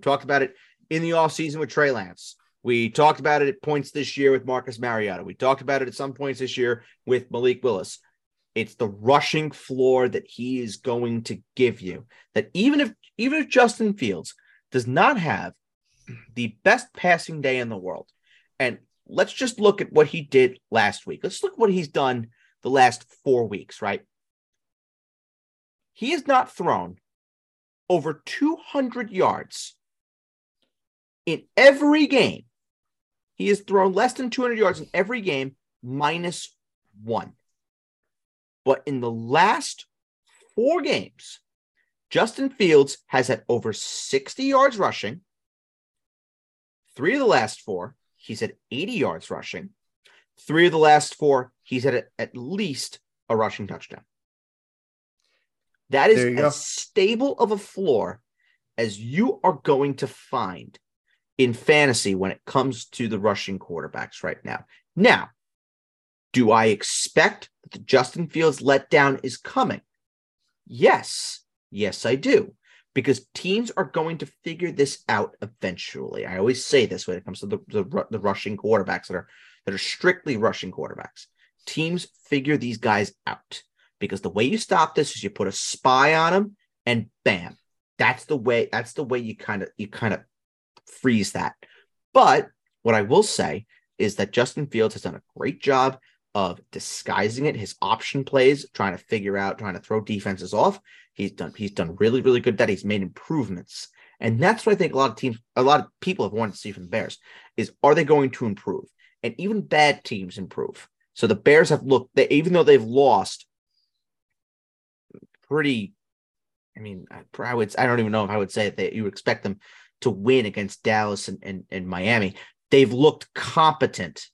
talked about it in the offseason with Trey Lance. We talked about it at points this year with Marcus Mariota. We talked about it at some points this year with Malik Willis. It's the rushing floor that he is going to give you. That even if Justin Fields does not have the best passing day in the world, and let's just look at what he did last week. Let's look at what he's done the last 4 weeks, right? He has not thrown over 200 yards in every game. He has thrown less than 200 yards in every game, minus one. But in the last four games, Justin Fields has had over 60 yards rushing. Three of the last four, he's at 80 yards rushing. Three of the last four, he's at least a rushing touchdown. That is as stable of a floor as you are going to find in fantasy when it comes to the rushing quarterbacks right now. Now, do I expect that the Justin Fields letdown is coming? Yes. Yes, I do. Because teams are going to figure this out eventually. I always say this when it comes to the rushing quarterbacks that are strictly rushing quarterbacks. Teams figure these guys out. Because the way you stop this is you put a spy on them and bam. That's the way you kind of freeze that. But what I will say is that Justin Fields has done a great job of disguising it, his option plays, trying to throw defenses off. He's done really, really good at that. He's made improvements. And that's what I think a lot of people have wanted to see from the Bears is, are they going to improve? And even bad teams improve. So the Bears have looked, even though they've lost pretty, I don't even know if I would say that you would expect them to win against Dallas and Miami. They've looked competent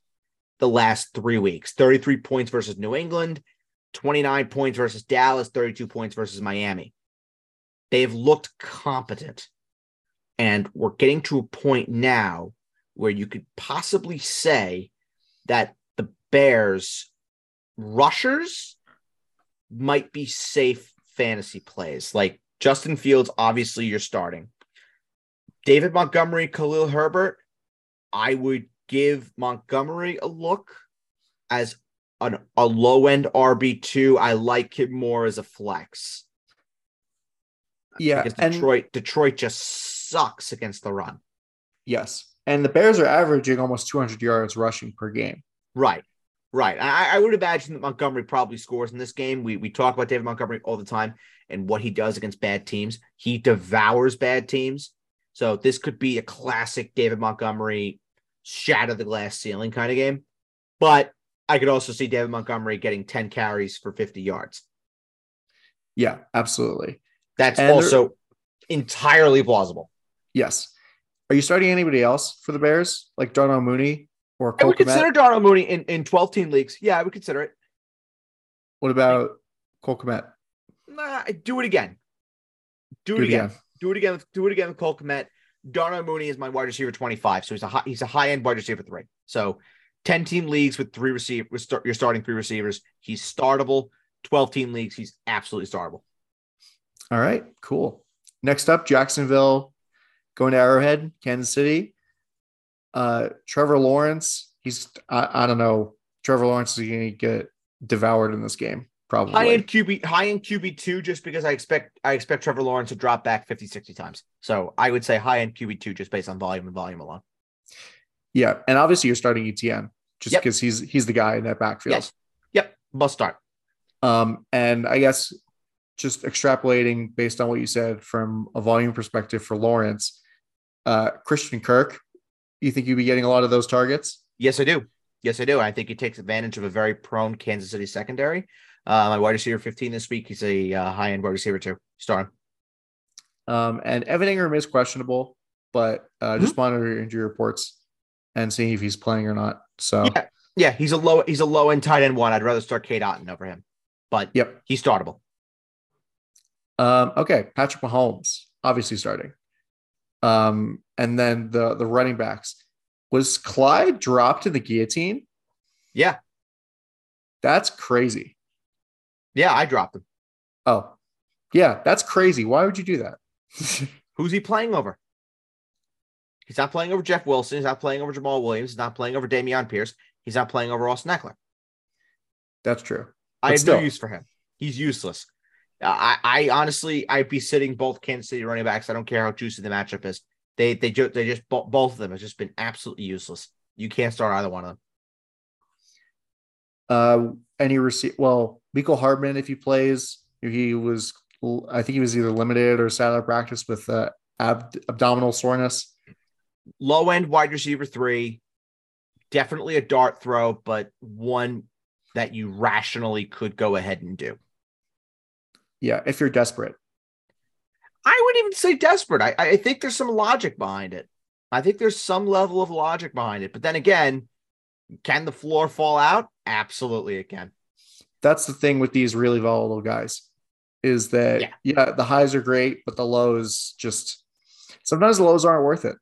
the last 3 weeks. 33 points versus New England, 29 points versus Dallas, 32 points versus Miami. They've looked competent. And we're getting to a point now where you could possibly say that the Bears' rushers might be safe fantasy plays. Like Justin Fields, obviously you're starting. David Montgomery, Khalil Herbert, I would give Montgomery a look as a low-end RB2. I like him more as a flex. Yeah, because Detroit just sucks against the run. Yes, and the Bears are averaging almost 200 yards rushing per game. Right. I would imagine that Montgomery probably scores in this game. We talk about David Montgomery all the time and what he does against bad teams. He devours bad teams. So this could be a classic David Montgomery shatter the glass ceiling kind of game. But I could also see David Montgomery getting 10 carries for 50 yards. Yeah, absolutely. That's also entirely plausible. Yes. Are you starting anybody else for the Bears? Like Darnell Mooney or Cole Kmet? I would consider Darnell Mooney in 12-team leagues. Yeah, I would consider it. What about Cole Kmet? Nah, do it again. Do it again. Do it again with Cole Kmet. Darnell Mooney is my wide receiver 25, so he's a high-end wide receiver 3. So 10-team leagues with three receivers, you're starting three receivers. He's startable. 12-team leagues, he's absolutely startable. All right, cool. Next up, Jacksonville going to Arrowhead, Kansas City. Trevor Lawrence, I don't know. Trevor Lawrence is going to get devoured in this game, probably. High-end QB2, just because I expect Trevor Lawrence to drop back 50, 60 times. So I would say high-end QB2 just based on volume and volume alone. Yeah, and obviously you're starting ETN just because he's the guy in that backfield. Yes. Yep, must start. And I guess just extrapolating based on what you said from a volume perspective for Lawrence, Christian Kirk, you think you'd be getting a lot of those targets? Yes, I do. I think he takes advantage of a very prone Kansas City secondary. My wide receiver 15 this week, he's a high-end wide receiver too. Starting. And Evan Ingram is questionable, but just monitor your injury reports and see if he's playing or not. So yeah, he's a low end tight end one. I'd rather start Kate Otten over him, but he's startable. Okay, Patrick Mahomes obviously starting. And then the running backs. Was Clyde dropped in the guillotine? Yeah, that's crazy. Yeah, I dropped him. Oh, yeah, that's crazy. Why would you do that? Who's he playing over? He's not playing over Jeff Wilson. He's not playing over Jamal Williams. He's not playing over Dameon Pierce. He's not playing over Austin Eckler. That's true. I have no use for him. He's useless. I honestly, I'd be sitting both Kansas City running backs. I don't care how juicy the matchup is. They just both of them have just been absolutely useless. You can't start either one of them. Mecole Hardman, if he plays, he was either limited or sat out of practice with abdominal soreness. Low end wide receiver 3, definitely a dart throw, but one that you rationally could go ahead and do. Yeah, if you're desperate. I wouldn't even say desperate. I think there's some logic behind it. I think there's some level of logic behind it. But then again, can the floor fall out? Absolutely it can. That's the thing with these really volatile guys is that, yeah, the highs are great, but the lows just – sometimes the lows aren't worth it.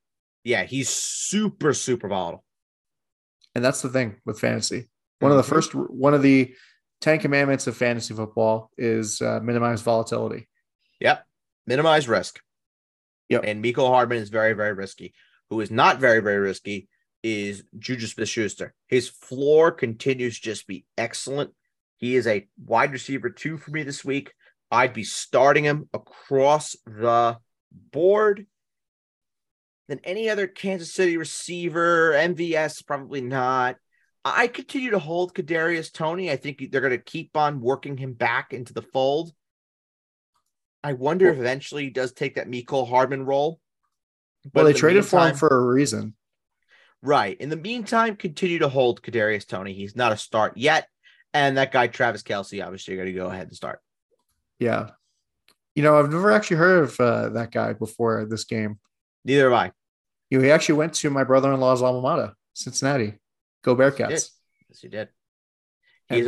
Yeah, he's super, super volatile. And that's the thing with fantasy. One of the 10 commandments of fantasy football is minimize volatility. Yep. Minimize risk. Yep. And Mecole Hardman is very, very risky. Who is not very, very risky is Juju Smith-Schuster. His floor continues to just be excellent. He is a wide receiver 2 for me this week. I'd be starting him across the board. Than any other Kansas City receiver, MVS, probably not. I continue to hold Kadarius Toney. I think they're going to keep on working him back into the fold. I wonder if eventually he does take that Mecole Hardman role. Well, they traded for him for a reason. Right. In the meantime, continue to hold Kadarius Toney. He's not a start yet. And that guy, Travis Kelce, obviously going to go ahead and start. Yeah. You know, I've never actually heard of that guy before this game. Neither have I. He actually went to my brother-in-law's alma mater, Cincinnati. Go Bearcats. Yes, he did. He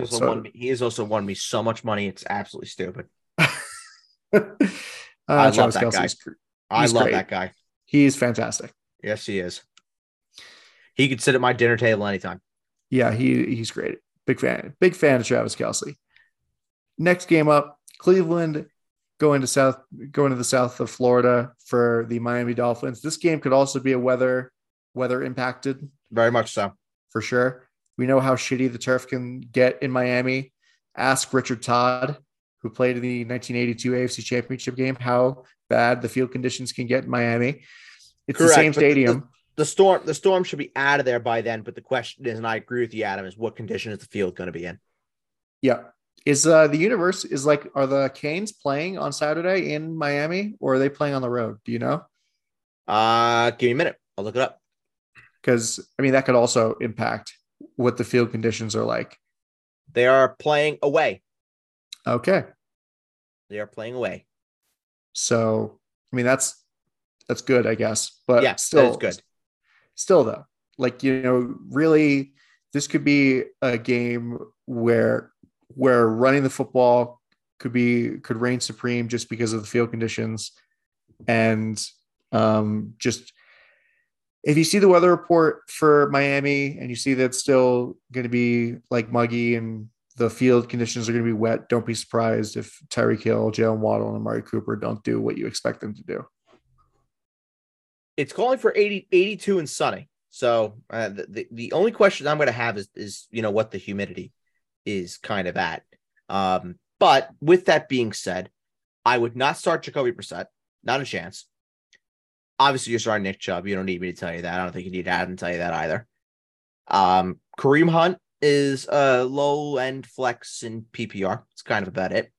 has also won me so much money. It's absolutely stupid. I love that guy. I love that guy. He's fantastic. Yes, he is. He could sit at my dinner table anytime. Yeah, he's great. Big fan. Big fan of Travis Kelce. Next game up, Cleveland. Going to the south of Florida for the Miami Dolphins. This game could also be a weather impacted. Very much so. For sure. We know how shitty the turf can get in Miami. Ask Richard Todd, who played in the 1982 AFC Championship game, how bad the field conditions can get in Miami. It's correct, the same stadium. The storm should be out of there by then, but the question is, and I agree with you, Adam, is what condition is the field going to be in? Yeah. Are the Canes playing on Saturday in Miami, or are they playing on the road? Do you know? Give me a minute. I'll look it up. Because I mean, that could also impact what the field conditions are like. They are playing away. Okay. They are playing away. So, I mean, that's good, I guess. But yeah, still it's good. Still though, like, you know, really, this could be a game where running the football could reign supreme just because of the field conditions. And just if you see the weather report for Miami and you see that it's still going to be like muggy and the field conditions are going to be wet, don't be surprised if Tyreek Hill, Jalen Waddle, and Amari Cooper don't do what you expect them to do. It's calling for 82 and sunny. So the only question I'm going to have is, you know, what the humidity is kind of at. But with that being said, I would not start Jacoby Brissett. Not a chance. Obviously, you're starting Nick Chubb. You don't need me to tell you that. I don't think you need Adam to tell you that either. Kareem Hunt is a low-end flex in PPR. It's kind of about it.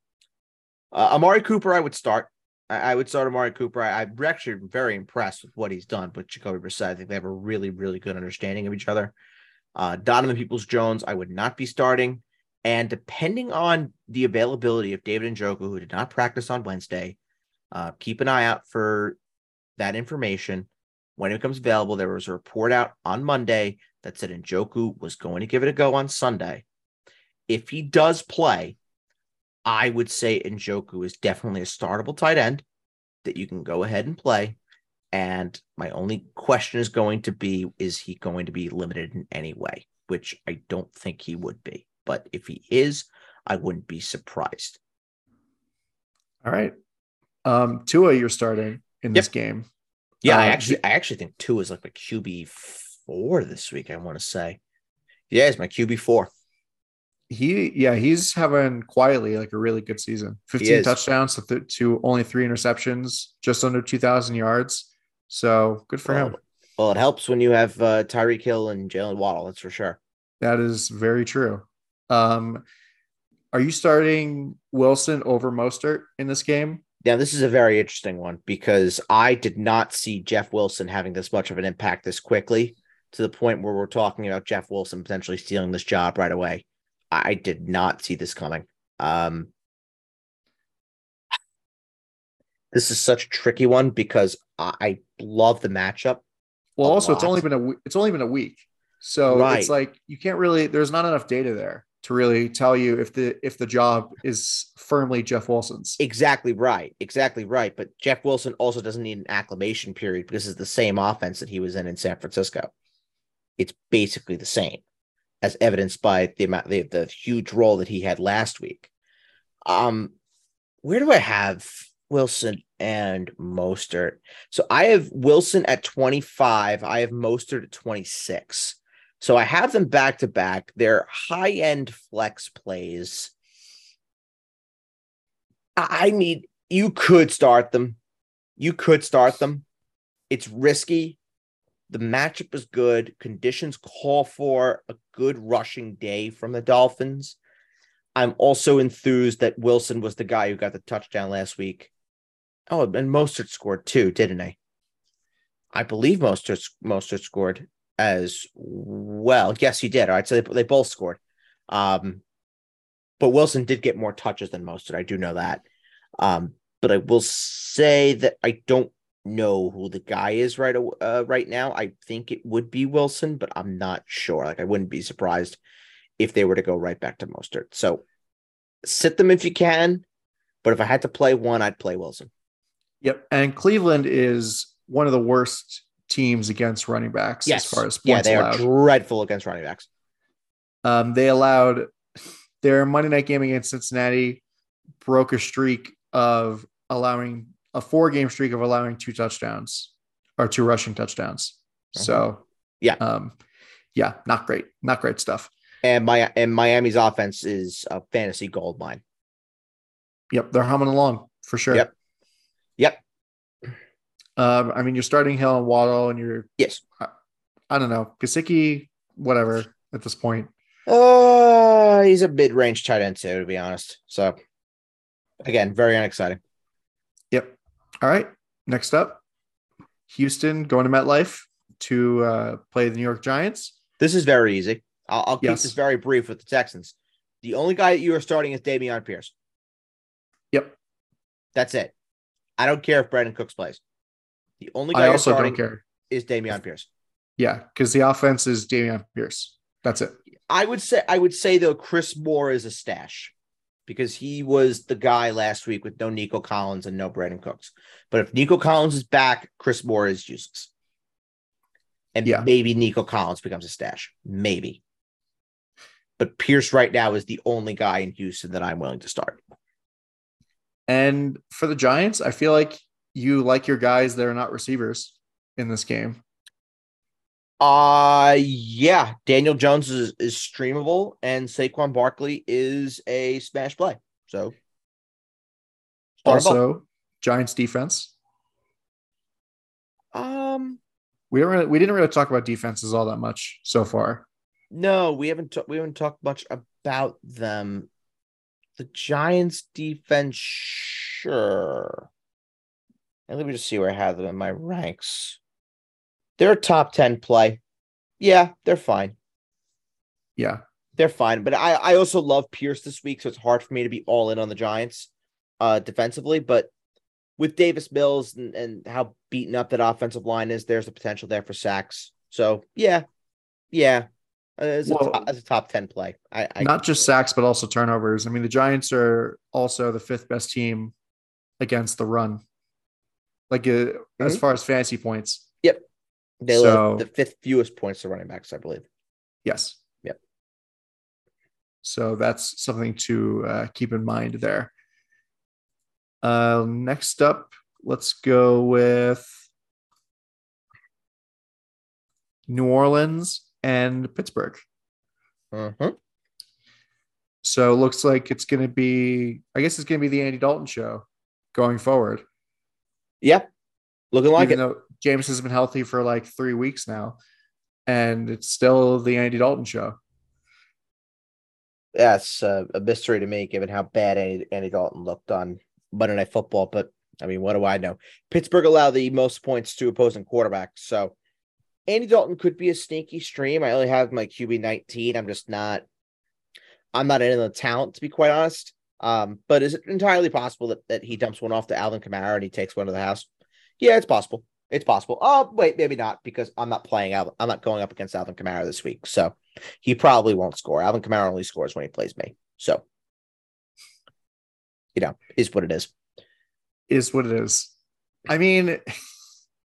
Amari Cooper, I would start. I would start Amari Cooper. I'm actually very impressed with what he's done with Jacoby Brissett. I think they have a really, really good understanding of each other. Donovan Peoples-Jones, I would not be starting. And depending on the availability of David Njoku, who did not practice on Wednesday, keep an eye out for that information. When it becomes available, there was a report out on Monday that said Njoku was going to give it a go on Sunday. If he does play, I would say Njoku is definitely a startable tight end that you can go ahead and play. And my only question is going to be, is he going to be limited in any way? Which I don't think he would be. But if he is, I wouldn't be surprised. All right. Tua, you're starting in this game. Yeah, I actually think Tua is like my QB4 this week, I want to say. Yeah, he's my QB4. he's having quietly like a really good season. 15 touchdowns to only 3 interceptions, just under 2,000 yards. So good for him. Well, it helps when you have Tyreek Hill and Jalen Waddle. That's for sure. That is very true. Are you starting Wilson over Mostert in this game? Now, this is a very interesting one because I did not see Jeff Wilson having this much of an impact this quickly to the point where we're talking about Jeff Wilson potentially stealing this job right away. I did not see this coming. This is such a tricky one because I love the matchup. Well, also it's only been a week, so it's like you can't really. There's not enough data there to really tell you if the job is firmly Jeff Wilson's. Exactly right. But Jeff Wilson also doesn't need an acclimation period because it's the same offense that he was in San Francisco. It's basically the same, as evidenced by the huge role that he had last week. Where do I have Wilson and Mostert? So I have Wilson at 25. I have Mostert at 26. So I have them back to back. They're high end flex plays. I mean, you could start them. It's risky. The matchup is good. Conditions call for a good rushing day from the Dolphins. I'm also enthused that Wilson was the guy who got the touchdown last week. Oh, and Mostert scored too, didn't he? I believe Mostert scored as well. Yes, he did. All right, so they both scored. But Wilson did get more touches than Mostert. I do know that. But I will say that I don't know who the guy is right now. I think it would be Wilson, but I'm not sure. Like, I wouldn't be surprised if they were to go right back to Mostert. So sit them if you can, but if I had to play one, I'd play Wilson. Yep. And Cleveland is one of the worst teams against running backs as far as points allowed. They are dreadful against running backs. They allowed their Monday night game against Cincinnati broke a streak of allowing a 4-game streak of allowing 2 touchdowns or 2 rushing touchdowns. Mm-hmm. So not great stuff. And Miami's offense is a fantasy goldmine. Yep. They're humming along for sure. Yep. I mean, you're starting Hill and Waddle, and you're I don't know, Gesicki, whatever. At this point, he's a mid-range tight end too, to be honest. So, again, very unexciting. Yep. All right. Next up, Houston going to MetLife to play the New York Giants. This is very easy. I'll keep this very brief with the Texans. The only guy that you are starting is Dameon Pierce. Yep. That's it. I don't care if Brandon Cooks plays. The only guy you're starting is Dameon Pierce. Yeah, because the offense is Dameon Pierce. That's it. I would say though, Chris Moore is a stash because he was the guy last week with no Nico Collins and no Brandon Cooks. But if Nico Collins is back, Chris Moore is useless. And maybe Nico Collins becomes a stash. Maybe. But Pierce right now is the only guy in Houston that I'm willing to start. And for the Giants, I feel like you like your guys that are not receivers in this game. Daniel Jones is streamable, and Saquon Barkley is a smash play. So also Giants defense. We didn't really talk about defenses all that much so far. No, we haven't talked much about them. The Giants defense, sure. And let me just see where I have them in my ranks. They're a top 10 play. Yeah, they're fine. Yeah, they're fine. But I also love Pierce this week, so it's hard for me to be all in on the Giants defensively. But with Davis Mills and how beaten up that offensive line is, there's the potential there for sacks. So, yeah. As a top 10 play. I not just sacks, but also turnovers. I mean, the Giants are also the 5th best team against the run. Like, as far as fantasy points. Yep. They led the 5th fewest points to running backs, I believe. Yes. Yep. So that's something to keep in mind there. Next up, let's go with New Orleans and Pittsburgh. So it looks like it's going to be, I guess it's going to be the Andy Dalton show going forward. Yep. Looking like even it. Though James has been healthy for like 3 weeks now, and it's still the Andy Dalton show. That's a mystery to me, given how bad Andy Dalton looked on Monday Night Football. But, I mean, what do I know? Pittsburgh allowed the most points to opposing quarterbacks. So Andy Dalton could be a sneaky stream. I only have my QB 19. I'm not into the talent, to be quite honest. But is it entirely possible that he dumps one off to Alvin Kamara and he takes one to the house? Yeah, it's possible. It's possible. Oh, wait, maybe not, because I'm not playing. I'm not going up against Alvin Kamara this week, so he probably won't score. Alvin Kamara only scores when he plays me, so is what it is. Is what it is. I mean,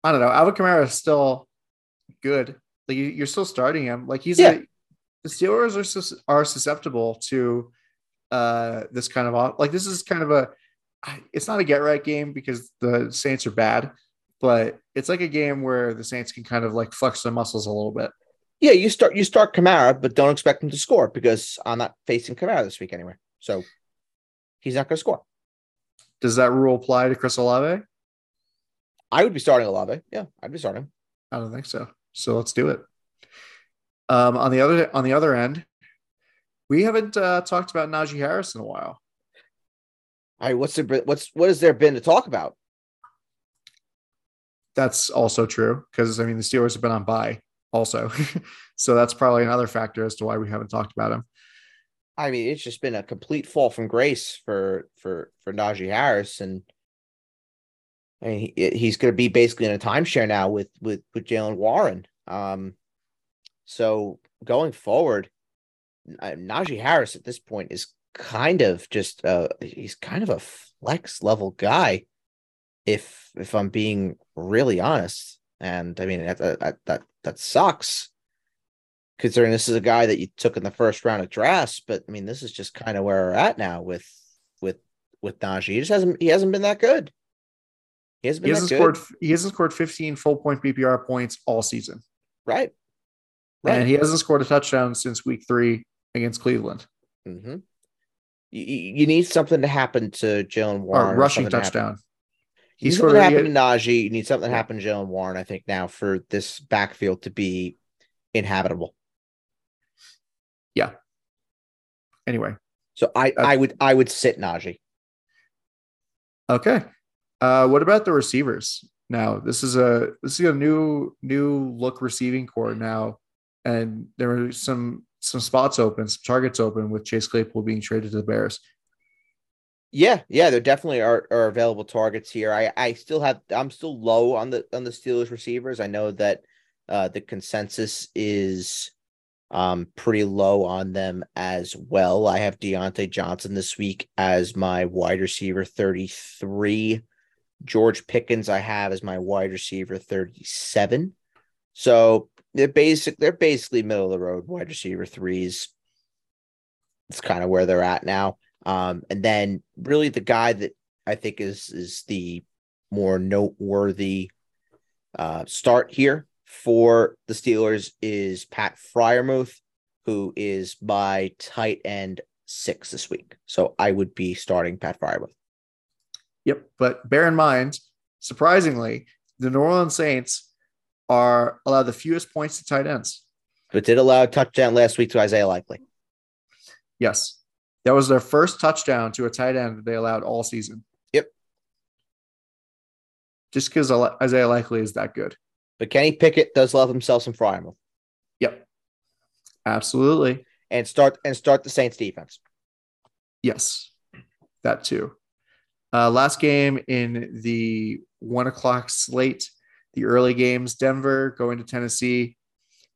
I don't know. Alvin Kamara is still good. Like you're still starting him. Like the Steelers are susceptible to this kind of this is kind of a. It's not a get right game because the Saints are bad. But it's like a game where the Saints can kind of like flex their muscles a little bit. Yeah, you start Kamara, but don't expect him to score because I'm not facing Kamara this week anyway. So he's not going to score. Does that rule apply to Chris Olave? I would be starting Olave. Yeah, I'd be starting. I don't think so. So let's do it. On the other end, we haven't talked about Najee Harris in a while. All right, what has there been to talk about? That's also true because, I mean, the Steelers have been on bye also. So that's probably another factor as to why we haven't talked about him. I mean, it's just been a complete fall from grace for Najee Harris. And I mean, he's going to be basically in a timeshare now with Jalen Warren. So going forward, Najee Harris at this point is kind of just he's kind of a flex level guy. If I'm being really honest, and I mean, that sucks considering this is a guy that you took in the first round of drafts, but I mean, this is just kind of where we're at now with Najee. He hasn't been that good. He hasn't scored 15 full point PPR points all season. Right. And he hasn't scored a touchdown since week 3 against Cleveland. Mm-hmm. You need something to happen to Jalen Warren. A rushing touchdown. He's going to happen to Najee. You need something to happen to Jalen Warren, I think, now for this backfield to be inhabitable. Yeah. Anyway, so I would sit Najee. Okay. What about the receivers? Now this is a new look receiving core now, and there are some spots open, some targets open with Chase Claypool being traded to the Bears. Yeah, there definitely are available targets here. I'm still low on the Steelers receivers. I know that the consensus is pretty low on them as well. I have Deontay Johnson this week as my wide receiver 33. George Pickens I have as my wide receiver 37. So they're basically middle of the road wide receiver 3s. It's kind of where they're at now. And then really the guy that I think is the more noteworthy start here for the Steelers is Pat Freiermuth, who is my tight end 6 this week. So I would be starting Pat Freiermuth. Yep. But bear in mind, surprisingly, the New Orleans Saints are allowed the fewest points to tight ends. But did allow a touchdown last week to Isaiah Likely. Yes. That was their first touchdown to a tight end that they allowed all season. Yep. Just because Isaiah Likely is that good. But Kenny Pickett does love himself some Freiermuth. Yep. Absolutely. And start the Saints defense. Yes. That too. Last game in the 1:00 slate, the early games, Denver going to Tennessee.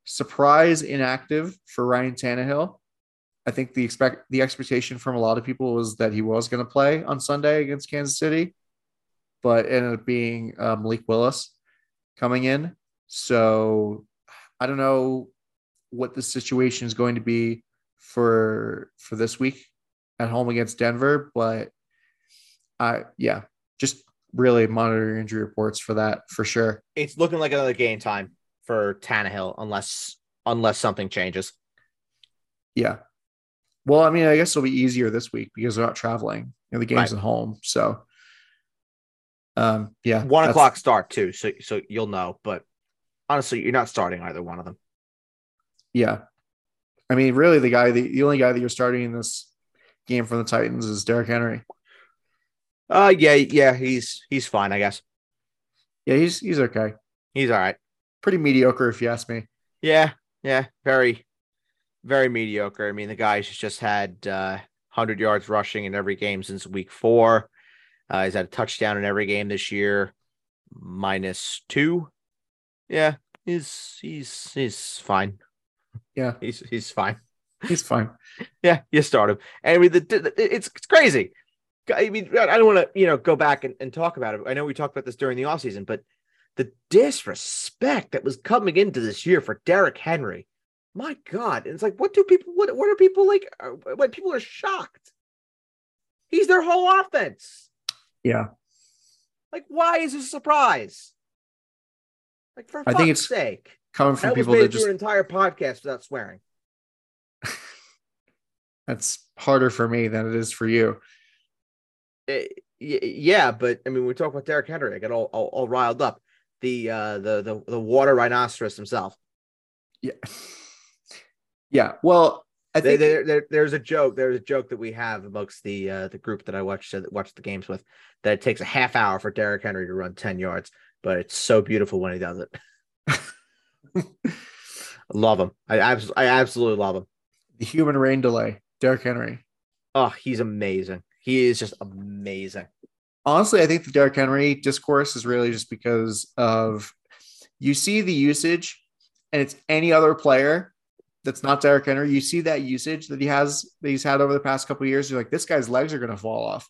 Surprise inactive for Ryan Tannehill. I think the expectation from a lot of people was that he was going to play on Sunday against Kansas City, but ended up being Malik Willis coming in. So I don't know what the situation is going to be for this week at home against Denver, but just really monitor your injury reports for that for sure. It's looking like another game time for Tannehill unless something changes. Yeah. Well, I mean, I guess it'll be easier this week because they're not traveling and the game's at home. So, yeah. 1 o'clock start too. So you'll know, but honestly, you're not starting either one of them. Yeah. I mean, really the only guy that you're starting in this game for the Titans is Derrick Henry. Yeah. He's fine, I guess. Yeah. He's okay. He's all right. Pretty mediocre if you ask me. Yeah. Very, very mediocre. I mean, the guy's just had 100 yards rushing in every game since week 4. He's had a touchdown in every game this year, -2. Yeah, he's fine. Yeah, he's fine. He's fine. Yeah, you start him. And I mean, it's crazy. I mean, I don't want to go back and talk about it. I know we talked about this during the offseason, but the disrespect that was coming into this year for Derrick Henry. My God. And it's like, what are people like when people are shocked? He's their whole offense. Yeah. Like, why is this a surprise? Like, for fuck's sake. Coming from people that just do an entire podcast without swearing. That's harder for me than it is for you. Yeah. But I mean, we talk about Derrick Henry. I get all riled up. The water rhinoceros himself. Yeah. Yeah, well, I think there's a joke that we have amongst the group that I watch the games with that it takes a half hour for Derrick Henry to run 10 yards, but it's so beautiful when he does it. I love him. I absolutely love him. The human rain delay, Derrick Henry. Oh, he's amazing. He is just amazing. Honestly, I think the Derrick Henry discourse is really just because of you see the usage and it's any other player. That's not Derrick Henry. You see that usage that he's had over the past couple of years. You're like, this guy's legs are going to fall off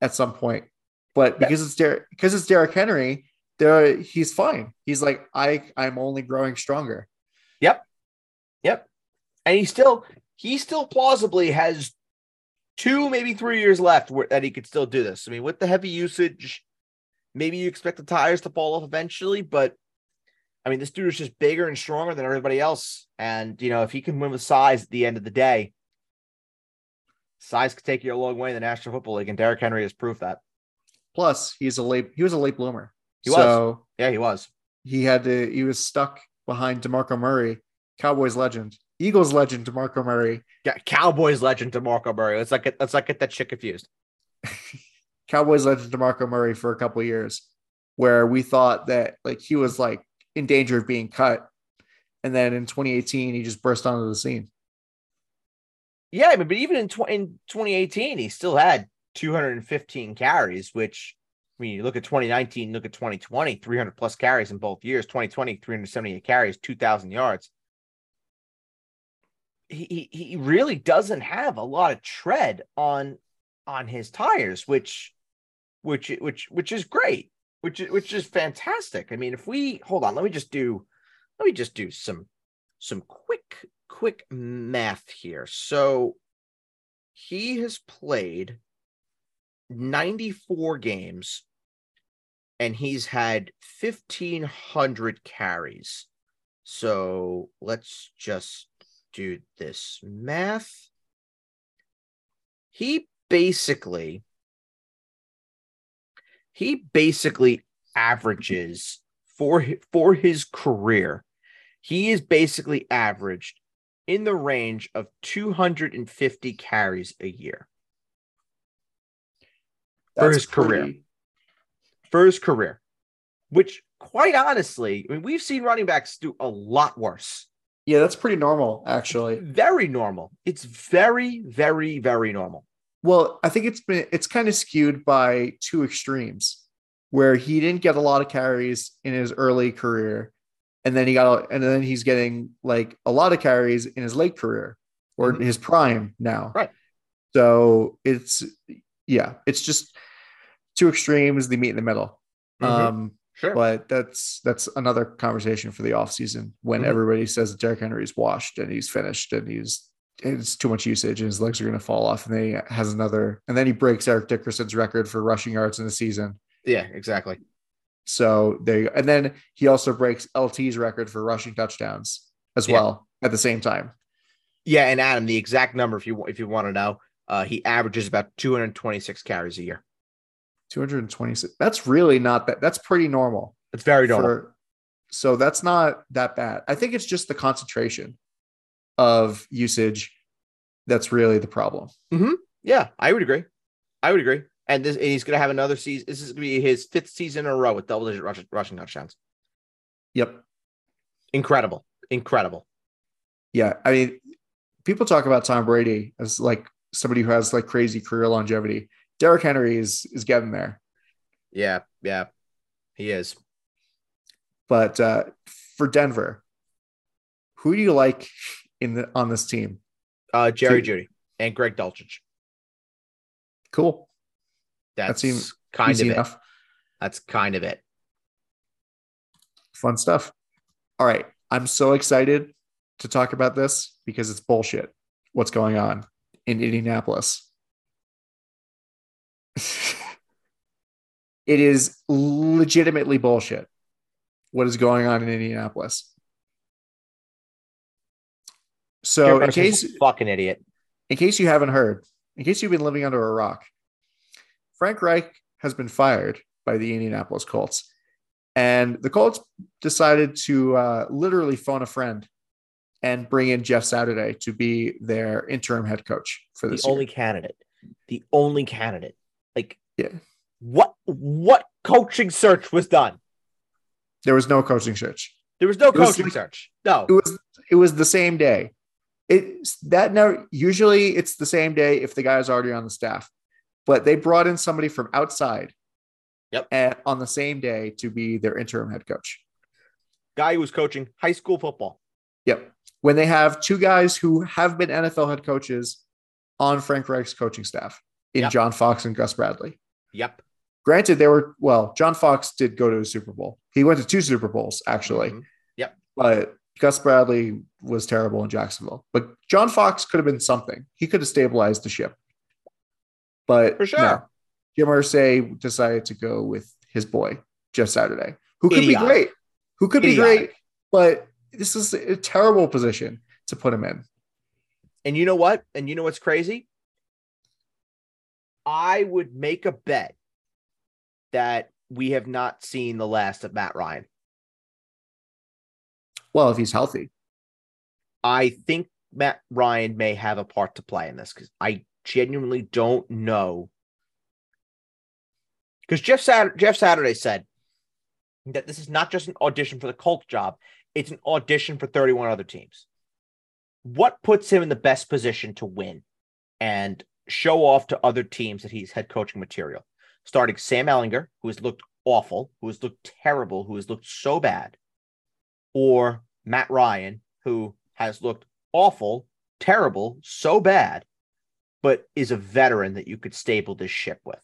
at some point. But because it's Derrick Henry, he's fine. He's like, I'm only growing stronger. Yep. And he still plausibly has 2, maybe 3 years left that he could still do this. I mean, with the heavy usage, maybe you expect the tires to fall off eventually, but I mean, this dude is just bigger and stronger than everybody else. And, if he can win with size at the end of the day, size could take you a long way in the National Football League. And Derrick Henry has proved that. Plus, he was a late bloomer. He was. He was stuck behind DeMarco Murray, Eagles legend, DeMarco Murray. Yeah, Cowboys legend, DeMarco Murray. Let's not get that shit confused. Cowboys legend, DeMarco Murray for a couple of years where we thought that he was in danger of being cut. And then in 2018, he just burst onto the scene. Yeah. I mean, but even in 2018, he still had 215 carries, which I mean, you look at 2019, look at 2020, 300 plus carries in both years, 2020, 378 carries, 2000 yards. He really doesn't have a lot of tread on his tires, which is great. Which is fantastic. I mean, if we hold on, let me just do some quick math here. So he has played 94 games and he's had 1,500 carries. So let's just do this math. He basically averages for his career. He is basically averaged in the range of 250 carries a year. For his career, which quite honestly, I mean, we've seen running backs do a lot worse. Yeah, that's pretty normal, actually. It's very normal. It's very, very, very normal. Well, I think it's kind of skewed by two extremes where he didn't get a lot of carries in his early career. And then he's getting a lot of carries in his late career or his prime now. Right. So it's just two extremes. They meet in the middle. Sure. But that's another conversation for the offseason when everybody says that Derrick Henry is washed and he's finished and it's too much usage and his legs are going to fall off. And then he breaks Eric Dickerson's record for rushing yards in the season. Yeah, exactly. So there you go. And then he also breaks LT's record for rushing touchdowns as well at the same time. Yeah, and Adam, the exact number, if you want to know, he averages about 226 carries a year. 226. That's really not bad. That's pretty normal. It's very normal. So that's not that bad. I think it's just the concentration of usage that's really the problem. Mm-hmm. Yeah, I would agree. And he's going to have another season. This is going to be his fifth season in a row with double-digit rushing touchdowns. Yep. Incredible. Yeah, I mean, people talk about Tom Brady as like somebody who has like crazy career longevity. Derrick Henry is getting there. Yeah, he is. But for Denver, who do you like on this team? Jerry Jeudy and Greg Dulcich. Cool. That's kind of it. Fun stuff. All right. I'm so excited to talk about this because it's bullshit. What's going on in Indianapolis? It is legitimately bullshit. What is going on in Indianapolis? So in case you haven't heard, in case you've been living under a rock, Frank Reich has been fired by the Indianapolis Colts, and the Colts decided to literally phone a friend and bring in Jeff Saturday to be their interim head coach for this year. The only candidate. Like, yeah. What coaching search was done? There was no coaching search. There was no coaching search. No, it was the same day. Usually it's the same day if the guy's already on the staff, but they brought in somebody from outside. Yep. And on the same day to be their interim head coach. Guy who was coaching high school football. Yep. When they have two guys who have been NFL head coaches on Frank Reich's coaching staff in yep. John Fox and Gus Bradley. Yep. Granted, John Fox did go to a Super Bowl. He went to two Super Bowls, actually. Mm-hmm. Yep. But Gus Bradley was terrible in Jacksonville. But John Fox could have been something. He could have stabilized the ship. But for sure. No, Jim Irsay decided to go with his boy, Jeff Saturday, who could be great. But this is a terrible position to put him in. And you know what? And you know what's crazy? I would make a bet that we have not seen the last of Matt Ryan. Well, if he's healthy. I think Matt Ryan may have a part to play in this because I genuinely don't know. Because Jeff Saturday said that this is not just an audition for the Colts job. It's an audition for 31 other teams. What puts him in the best position to win and show off to other teams that he's head coaching material? Starting Sam Ehlinger, who has looked awful, who has looked terrible, who has looked so bad, or Matt Ryan, who has looked awful, terrible, so bad, but is a veteran that you could stable this ship with.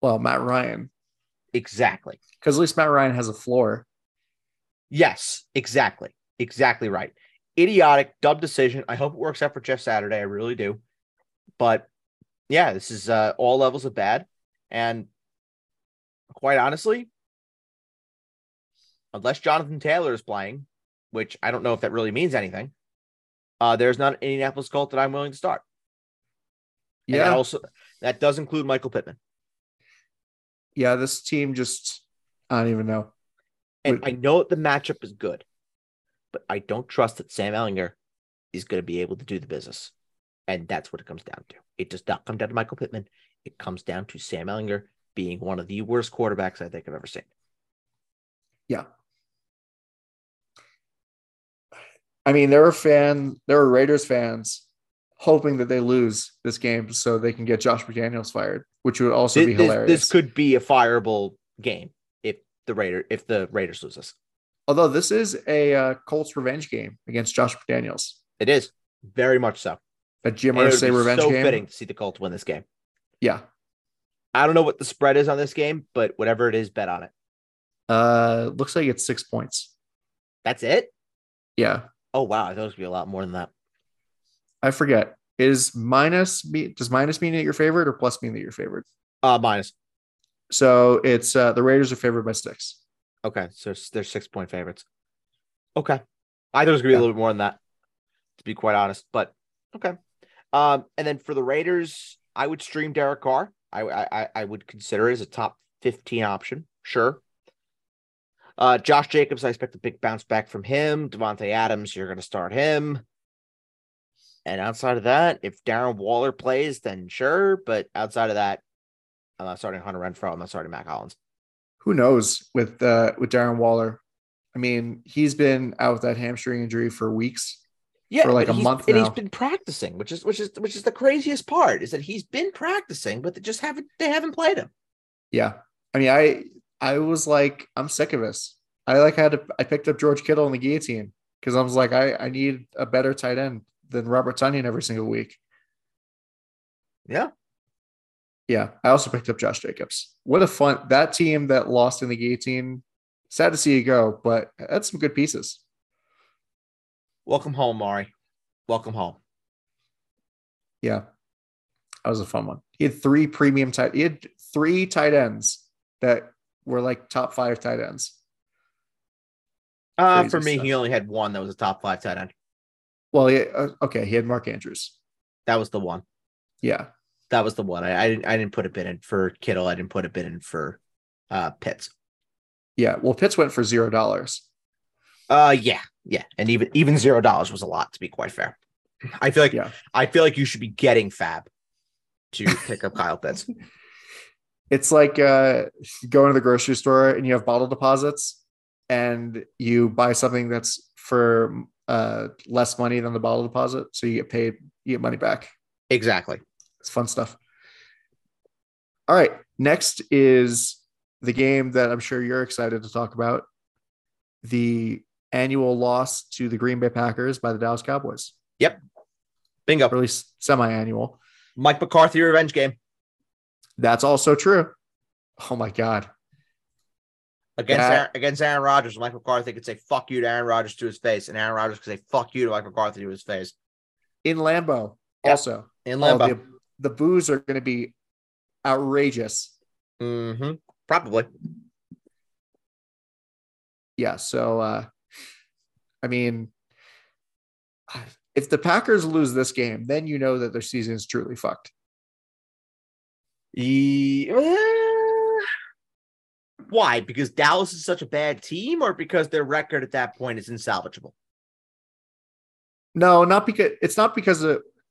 Well, Matt Ryan. Exactly. Because at least Matt Ryan has a floor. Yes, exactly. Exactly right. Idiotic, dumb decision. I hope it works out for Jeff Saturday. I really do. But yeah, this is all levels of bad. And quite honestly, unless Jonathan Taylor is playing, which I don't know if that really means anything, there's not an Indianapolis Colt that I'm willing to start. Yeah. And that does include Michael Pittman. Yeah, this team just, I don't even know. And I know the matchup is good, but I don't trust that Sam Ehlinger is going to be able to do the business. And that's what it comes down to. It does not come down to Michael Pittman. It comes down to Sam Ehlinger being one of the worst quarterbacks I think I've ever seen. Yeah. I mean, there are Raiders fans hoping that they lose this game so they can get Josh McDaniels fired, which would also be hilarious. This could be a fireable game if the Raiders lose this. Although this is a Colts revenge game against Josh McDaniels. It is very much so. A Jim Irsay revenge game. It's so fitting to see the Colts win this game. Yeah. I don't know what the spread is on this game, but whatever it is, bet on it. Looks like it's 6 points. That's it? Yeah. Oh, wow. I thought it was going to be a lot more than that. I forget. Does minus mean that you're favored or plus mean that you're favored? Minus. So it's the Raiders are favored by 6. Okay. So they're 6-point favorites. Okay. I thought it was going to be a little bit more than that. to be quite honest, but okay. And then for the Raiders, I would stream Derek Carr. I would consider it as a top 15 option. Sure. Josh Jacobs, I expect a big bounce back from him. Devontae Adams, you're going to start him. And outside of that, if Darren Waller plays, then sure. But outside of that, I'm not starting Hunter Renfrow. I'm not starting Mac Hollins. Who knows with Darren Waller? I mean, he's been out with that hamstring injury for weeks. Yeah, for like a month now. And he's been practicing, which is the craziest part, is that he's been practicing, but they haven't played him. Yeah. I mean, I was like, I'm sick of this. I picked up George Kittle in the guillotine because I was like, I need a better tight end than Robert Tonyan every single week. Yeah. Yeah. I also picked up Josh Jacobs. What a fun, that team that lost in the guillotine. Sad to see you go, but that's some good pieces. Welcome home, Mari. Welcome home. Yeah. That was a fun one. He had three tight ends that were like top five tight ends. For me, stuff. He only had one that was a top five tight end. Well, yeah, okay. He had Mark Andrews. That was the one. Yeah. That was the one. I didn't put a bid in for Kittle. I didn't put a bid in for Pitts. Yeah. Well, Pitts went for $0. Yeah. And even $0 was a lot, to be quite fair. I feel like you should be getting Fab to pick up Kyle Pitts. It's like going to the grocery store and you have bottle deposits and you buy something that's for less money than the bottle deposit. So you get paid, you get money back. Exactly. It's fun stuff. All right. Next is the game that I'm sure you're excited to talk about. The annual loss to the Green Bay Packers by the Dallas Cowboys. Yep. Bingo. Or at least semi-annual. Mike McCarthy revenge game. That's also true. Oh my God. Against Aaron Rodgers, Mike McCarthy could say "fuck you" to Aaron Rodgers to his face, and Aaron Rodgers could say "fuck you" to Mike McCarthy to his face. In Lambeau, yep. Also in Lambeau, the boos are going to be outrageous. Mm-hmm. Probably. Yeah. So, I mean, if the Packers lose this game, then you know that their season is truly fucked. Why? Because Dallas is such a bad team, or because their record at that point is insalvageable? No, not because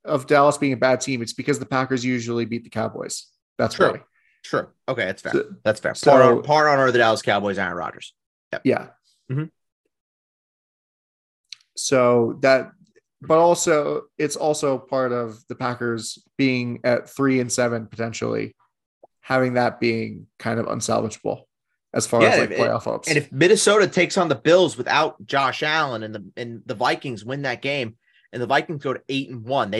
of Dallas being a bad team. It's because the Packers usually beat the Cowboys. That's true. Right. True. Okay, that's fair. That's fair. So, part owner of the Dallas Cowboys, Aaron Rodgers. Yep. Yeah. Mm-hmm. So that, but also it's also part of the Packers being at 3-7 potentially, having that being kind of unsalvageable as far as like playoff hopes. And if Minnesota takes on the Bills without Josh Allen and the Vikings win that game and the Vikings go to 8-1,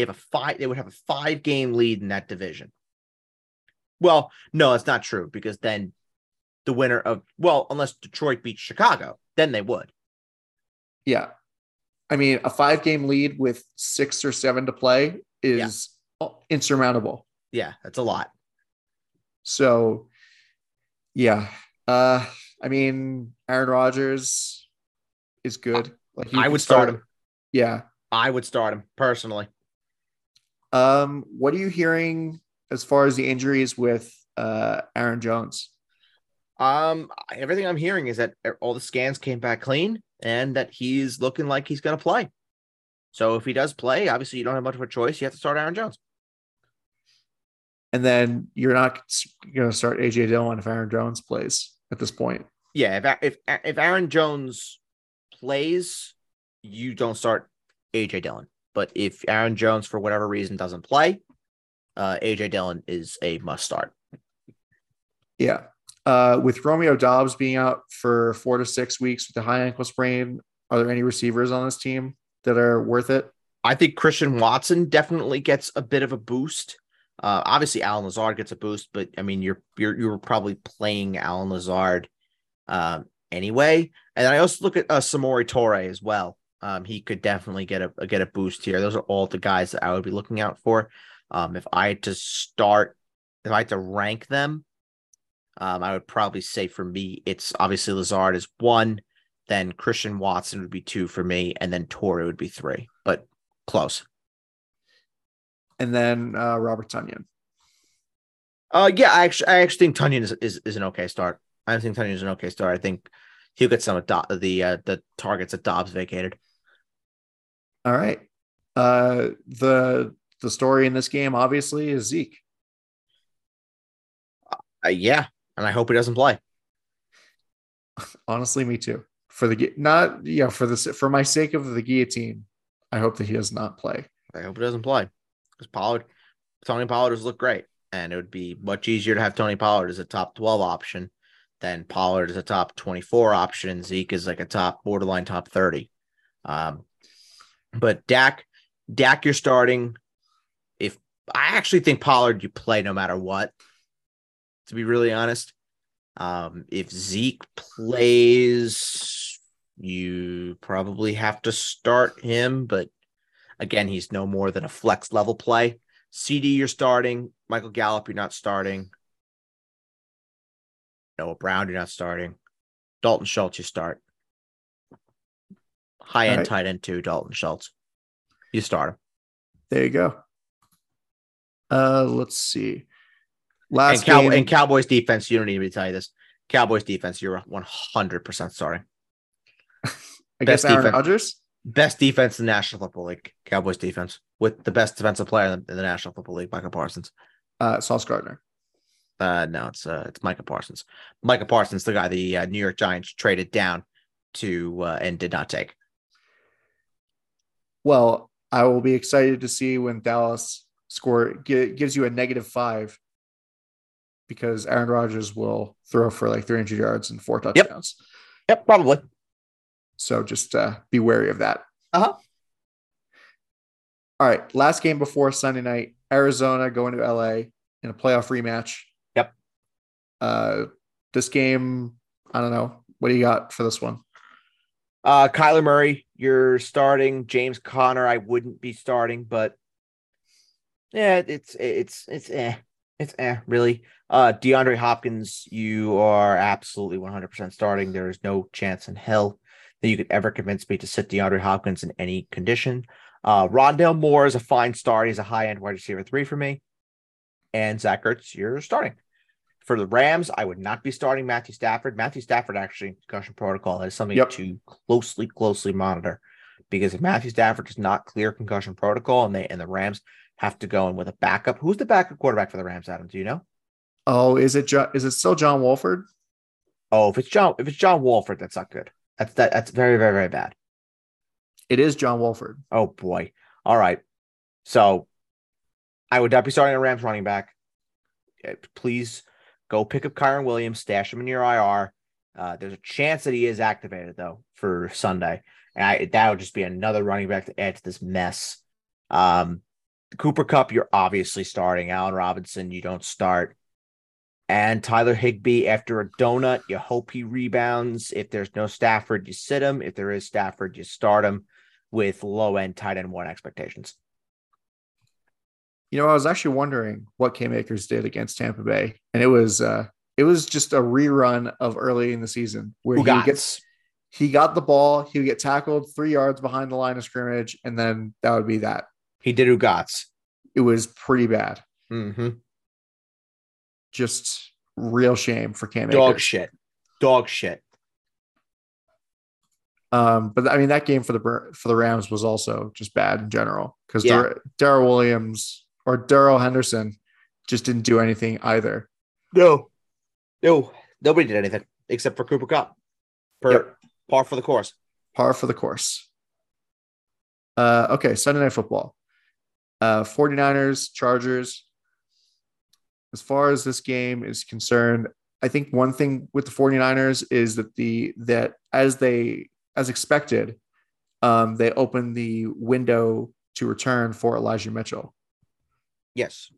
they would have a 5-game lead in that division. Well, no, that's not true, because then the winner of, well, unless Detroit beats Chicago, then they would. Yeah. I mean, a 5-game lead with 6 or 7 to play is insurmountable. Yeah, that's a lot. So, yeah. I mean, Aaron Rodgers is good. Like, I would start him. Yeah. I would start him personally. What are you hearing as far as the injuries with Aaron Jones? Everything I'm hearing is that all the scans came back clean and that he's looking like he's going to play. So if he does play, obviously you don't have much of a choice. You have to start Aaron Jones. And then you're not going to start A.J. Dillon if Aaron Jones plays at this point. Yeah, if Aaron Jones plays, you don't start A.J. Dillon. But if Aaron Jones, for whatever reason, doesn't play, A.J. Dillon is a must start. Yeah. With Romeo Doubs being out for 4 to 6 weeks with a high ankle sprain, are there any receivers on this team that are worth it? I think Christian Watson definitely gets a bit of a boost. Obviously, Allen Lazard gets a boost, but I mean, you're probably playing Allen Lazard anyway. And I also look at Samori Toure as well. He could definitely get a boost here. Those are all the guys that I would be looking out for. If I had to rank them, I would probably say for me, it's obviously Lazard is 1, then Christian Watson would be 2 for me, and then Toure would be 3. But close. And then Robert Tonyan. Yeah, I actually think Tonyan is an okay start. I think Tonyan is an okay start. I think he'll get some of the targets that Dobbs vacated. All right. The story in this game, obviously, is Zeke. Yeah, and I hope he doesn't play. Honestly, me too. For my sake of the guillotine, I hope that he does not play. I hope he doesn't play because Tony Pollard has looked great, and it would be much easier to have Tony Pollard as a top 12 option than Pollard as a top 24 option, and Zeke is like a borderline top 30. But Dak, you're starting. If I actually think Pollard, you play no matter what. To be really honest, if Zeke plays, you probably have to start him. But again, he's no more than a flex level play. CD, you're starting. Michael Gallup, you're not starting. Noah Brown, you're not starting. Dalton Schultz, you start. High end tight end two, Dalton Schultz. You start him. There you go. Let's see. And Cowboys defense, you don't need me to tell you this. Cowboys defense, you're 100% starting. Against Aaron Rodgers? Best defense in the National Football League. Cowboys defense with the best defensive player in the National Football League, Micah Parsons. Sauce Gardner. No, it's Micah Parsons. Micah Parsons, the guy the New York Giants traded down to and did not take. Well, I will be excited to see when Dallas gives you a -5. Because Aaron Rodgers will throw for like 300 yards and 4 touchdowns. Yep, probably. So just be wary of that. Uh-huh. All right, last game before Sunday night, Arizona going to LA in a playoff rematch. Yep. This game, I don't know. What do you got for this one? Kyler Murray, you're starting. James Conner, I wouldn't be starting, but yeah, it's eh. It's really. DeAndre Hopkins, you are absolutely 100% starting. There is no chance in hell that you could ever convince me to sit DeAndre Hopkins in any condition. Rondale Moore is a fine start. He's a high-end wide receiver 3 for me. And Zach Ertz, you're starting. For the Rams, I would not be starting Matthew Stafford. Matthew Stafford actually concussion protocol. That is something to closely monitor, because if Matthew Stafford does not clear concussion protocol and the Rams have to go in with a backup. Who's the backup quarterback for the Rams, Adam? Do you know? Oh, is it still John Wolford? Oh, if it's John Wolford, that's not good. That's very, very, very bad. It is John Wolford. Oh boy. All right. So I would not be starting a Rams running back. Please go pick up Kyron Williams, stash him in your IR. There's a chance that he is activated though for Sunday. And that would just be another running back to add to this mess. Cooper Kupp, you're obviously starting. Allen Robinson, you don't start. And Tyler Higbee, after a donut, you hope he rebounds. If there's no Stafford, you sit him. If there is Stafford, you start him with low-end tight end 1 expectations. You know, I was actually wondering what K-Makers did against Tampa Bay, and it was just a rerun of early in the season where he got the ball, he would get tackled 3 yards behind the line of scrimmage, and then that would be that. He did Ugats. It was pretty bad. Mm-hmm. Just real shame for Cam. Dog shit. But I mean, that game for the Rams was also just bad in general because Darrell Henderson just didn't do anything either. No, nobody did anything except for Cooper Kupp. Par for the course. Par for the course. Okay, Sunday Night Football. 49ers, Chargers. As far as this game is concerned, I think one thing with the 49ers is that as expected, they opened the window to return for Elijah Mitchell. Yes.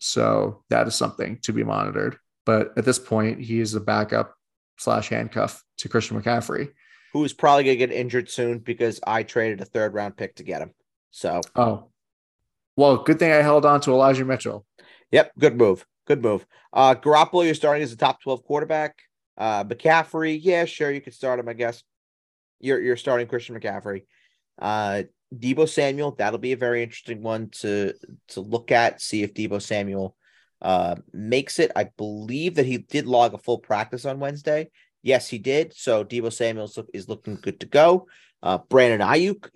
So that is something to be monitored. But at this point, he is a backup / handcuff to Christian McCaffrey, who is probably going to get injured soon because I traded a 3rd round pick to get him. So good thing I held on to Elijah Mitchell. Yep. Good move. Garoppolo, you're starting as a top 12 quarterback. McCaffrey. Yeah, sure. You could start him, I guess. You're starting Christian McCaffrey. Deebo Samuel, that'll be a very interesting one to look at, see if Deebo Samuel makes it. I believe that he did log a full practice on Wednesday. Yes, he did. So Deebo Samuel is looking good to go. Brandon Ayuk,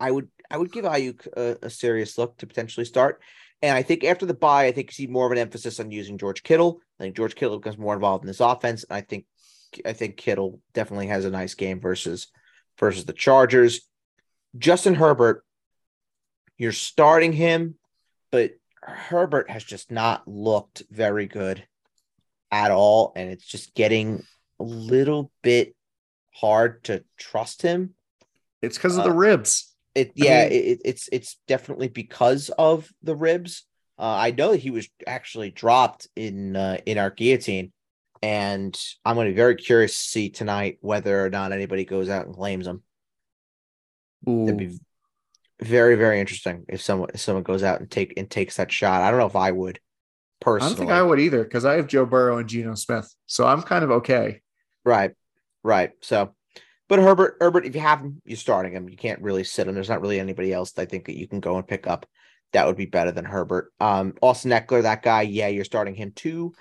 I would give Ayuk a serious look to potentially start. And I think after the bye, I think you see more of an emphasis on using George Kittle. I think George Kittle becomes more involved in this offense. And I think Kittle definitely has a nice game versus the Chargers. Justin Herbert, you're starting him, but Herbert has just not looked very good at all, and it's just getting a little bit hard to trust him. It's because of the ribs. It's definitely because of the ribs. I know that he was actually dropped in our guillotine, and I'm going to be very curious to see tonight whether or not anybody goes out and claims him. Ooh. That'd be very, very interesting if someone goes out and takes that shot. I don't know if I would personally. I don't think I would either, because I have Joe Burrow and Geno Smith, so I'm kind of okay. Right. So, but Herbert, if you have him, you're starting him. You can't really sit him. There's not really anybody else that I think that you can go and pick up that would be better than Herbert. Austin Eckler, that guy, yeah, you're starting him too.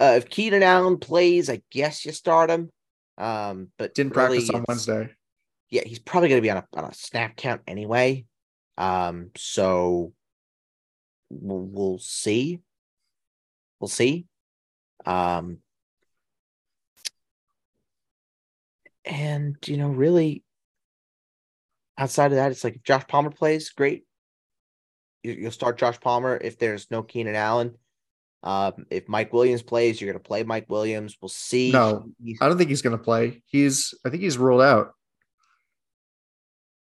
If Keenan Allen plays, I guess you start him. But didn't really practice on Wednesday. Yeah, he's probably going to be on a snap count anyway. So we'll see. And, you know, really, outside of that, it's like if Josh Palmer plays, great. You'll start Josh Palmer if there's no Keenan Allen. If Mike Williams plays, you're going to play Mike Williams. We'll see. No, I don't think he's going to play. I think he's ruled out.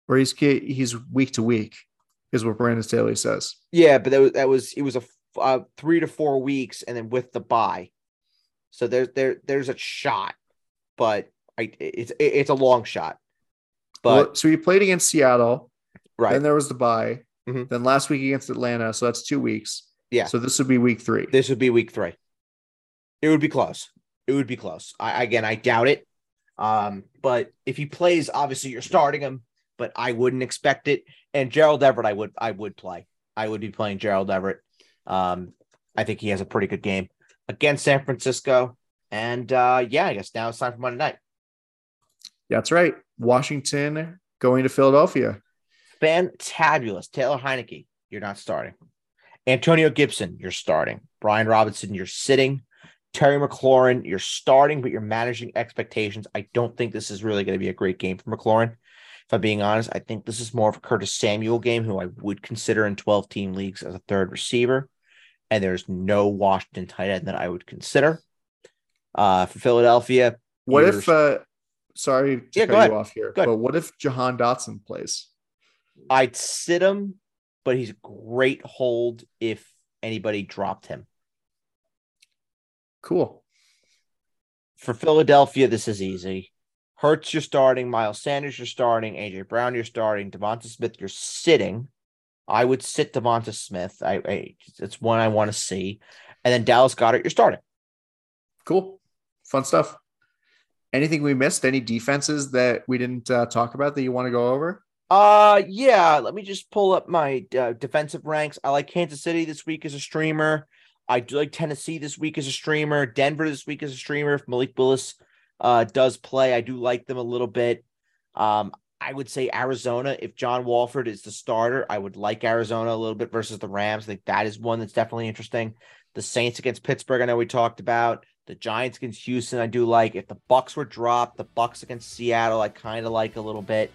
Or he's week to week, is what Brandon Staley says. Yeah, but it was 3 to 4 weeks, and then with the bye, so there's a shot, but it's a long shot. But well, so he played against Seattle, right? Then there was the bye. Mm-hmm. Then last week against Atlanta, so that's 2 weeks. Yeah. So this would be week three. It would be close. I doubt it. But if he plays, obviously you're starting him. But I wouldn't expect it. And Gerald Everett, I would play. I would be playing Gerald Everett. I think he has a pretty good game against San Francisco. And I guess now it's time for Monday night. That's right. Washington going to Philadelphia. Fantabulous. Taylor Heineke, you're not starting. Antonio Gibson, you're starting. Brian Robinson, you're sitting. Terry McLaurin, you're starting, but you're managing expectations. I don't think this is really going to be a great game for McLaurin. If I'm being honest, I think this is more of a Curtis Samuel game, who I would consider in 12-team leagues as a third receiver, and there's no Washington tight end that I would consider. For Philadelphia, what if? But what if Jahan Dotson plays? I'd sit him, but he's a great hold if anybody dropped him. Cool. For Philadelphia, this is easy. Hurts, you're starting. Miles Sanders, you're starting. AJ Brown, you're starting. Devonta Smith, you're sitting. I would sit Devonta Smith. It's one I want to see. And then Dallas Goddard, you're starting. Cool. Fun stuff. Anything we missed? Any defenses that we didn't talk about that you want to go over? Yeah. Let me just pull up my defensive ranks. I like Kansas City this week as a streamer. I do like Tennessee this week as a streamer. Denver this week as a streamer. If Malik Willis does play, I do like them a little bit. I would say Arizona, if John Walford is the starter, I would like Arizona a little bit versus the Rams. I think that is one that's definitely interesting. The Saints against Pittsburgh, I know we talked about. The Giants against Houston, I do like. If the Bucs were dropped, the Bucs against Seattle, I kind of like a little bit.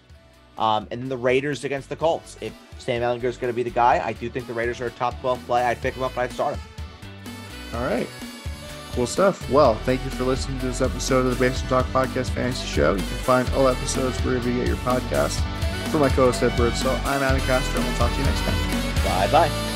And then the Raiders against the Colts. If Sam Ehlinger is going to be the guy, I do think the Raiders are a top 12 play. I'd pick him up and I'd start him. All right. Cool stuff. Well, thank you for listening to this episode of the Basement Talk Podcast Fantasy Show. You can find all episodes wherever you get your podcast. For my co-host, Ed Birdsall, I'm Adam Castor, and we'll talk to you next time. Bye-bye.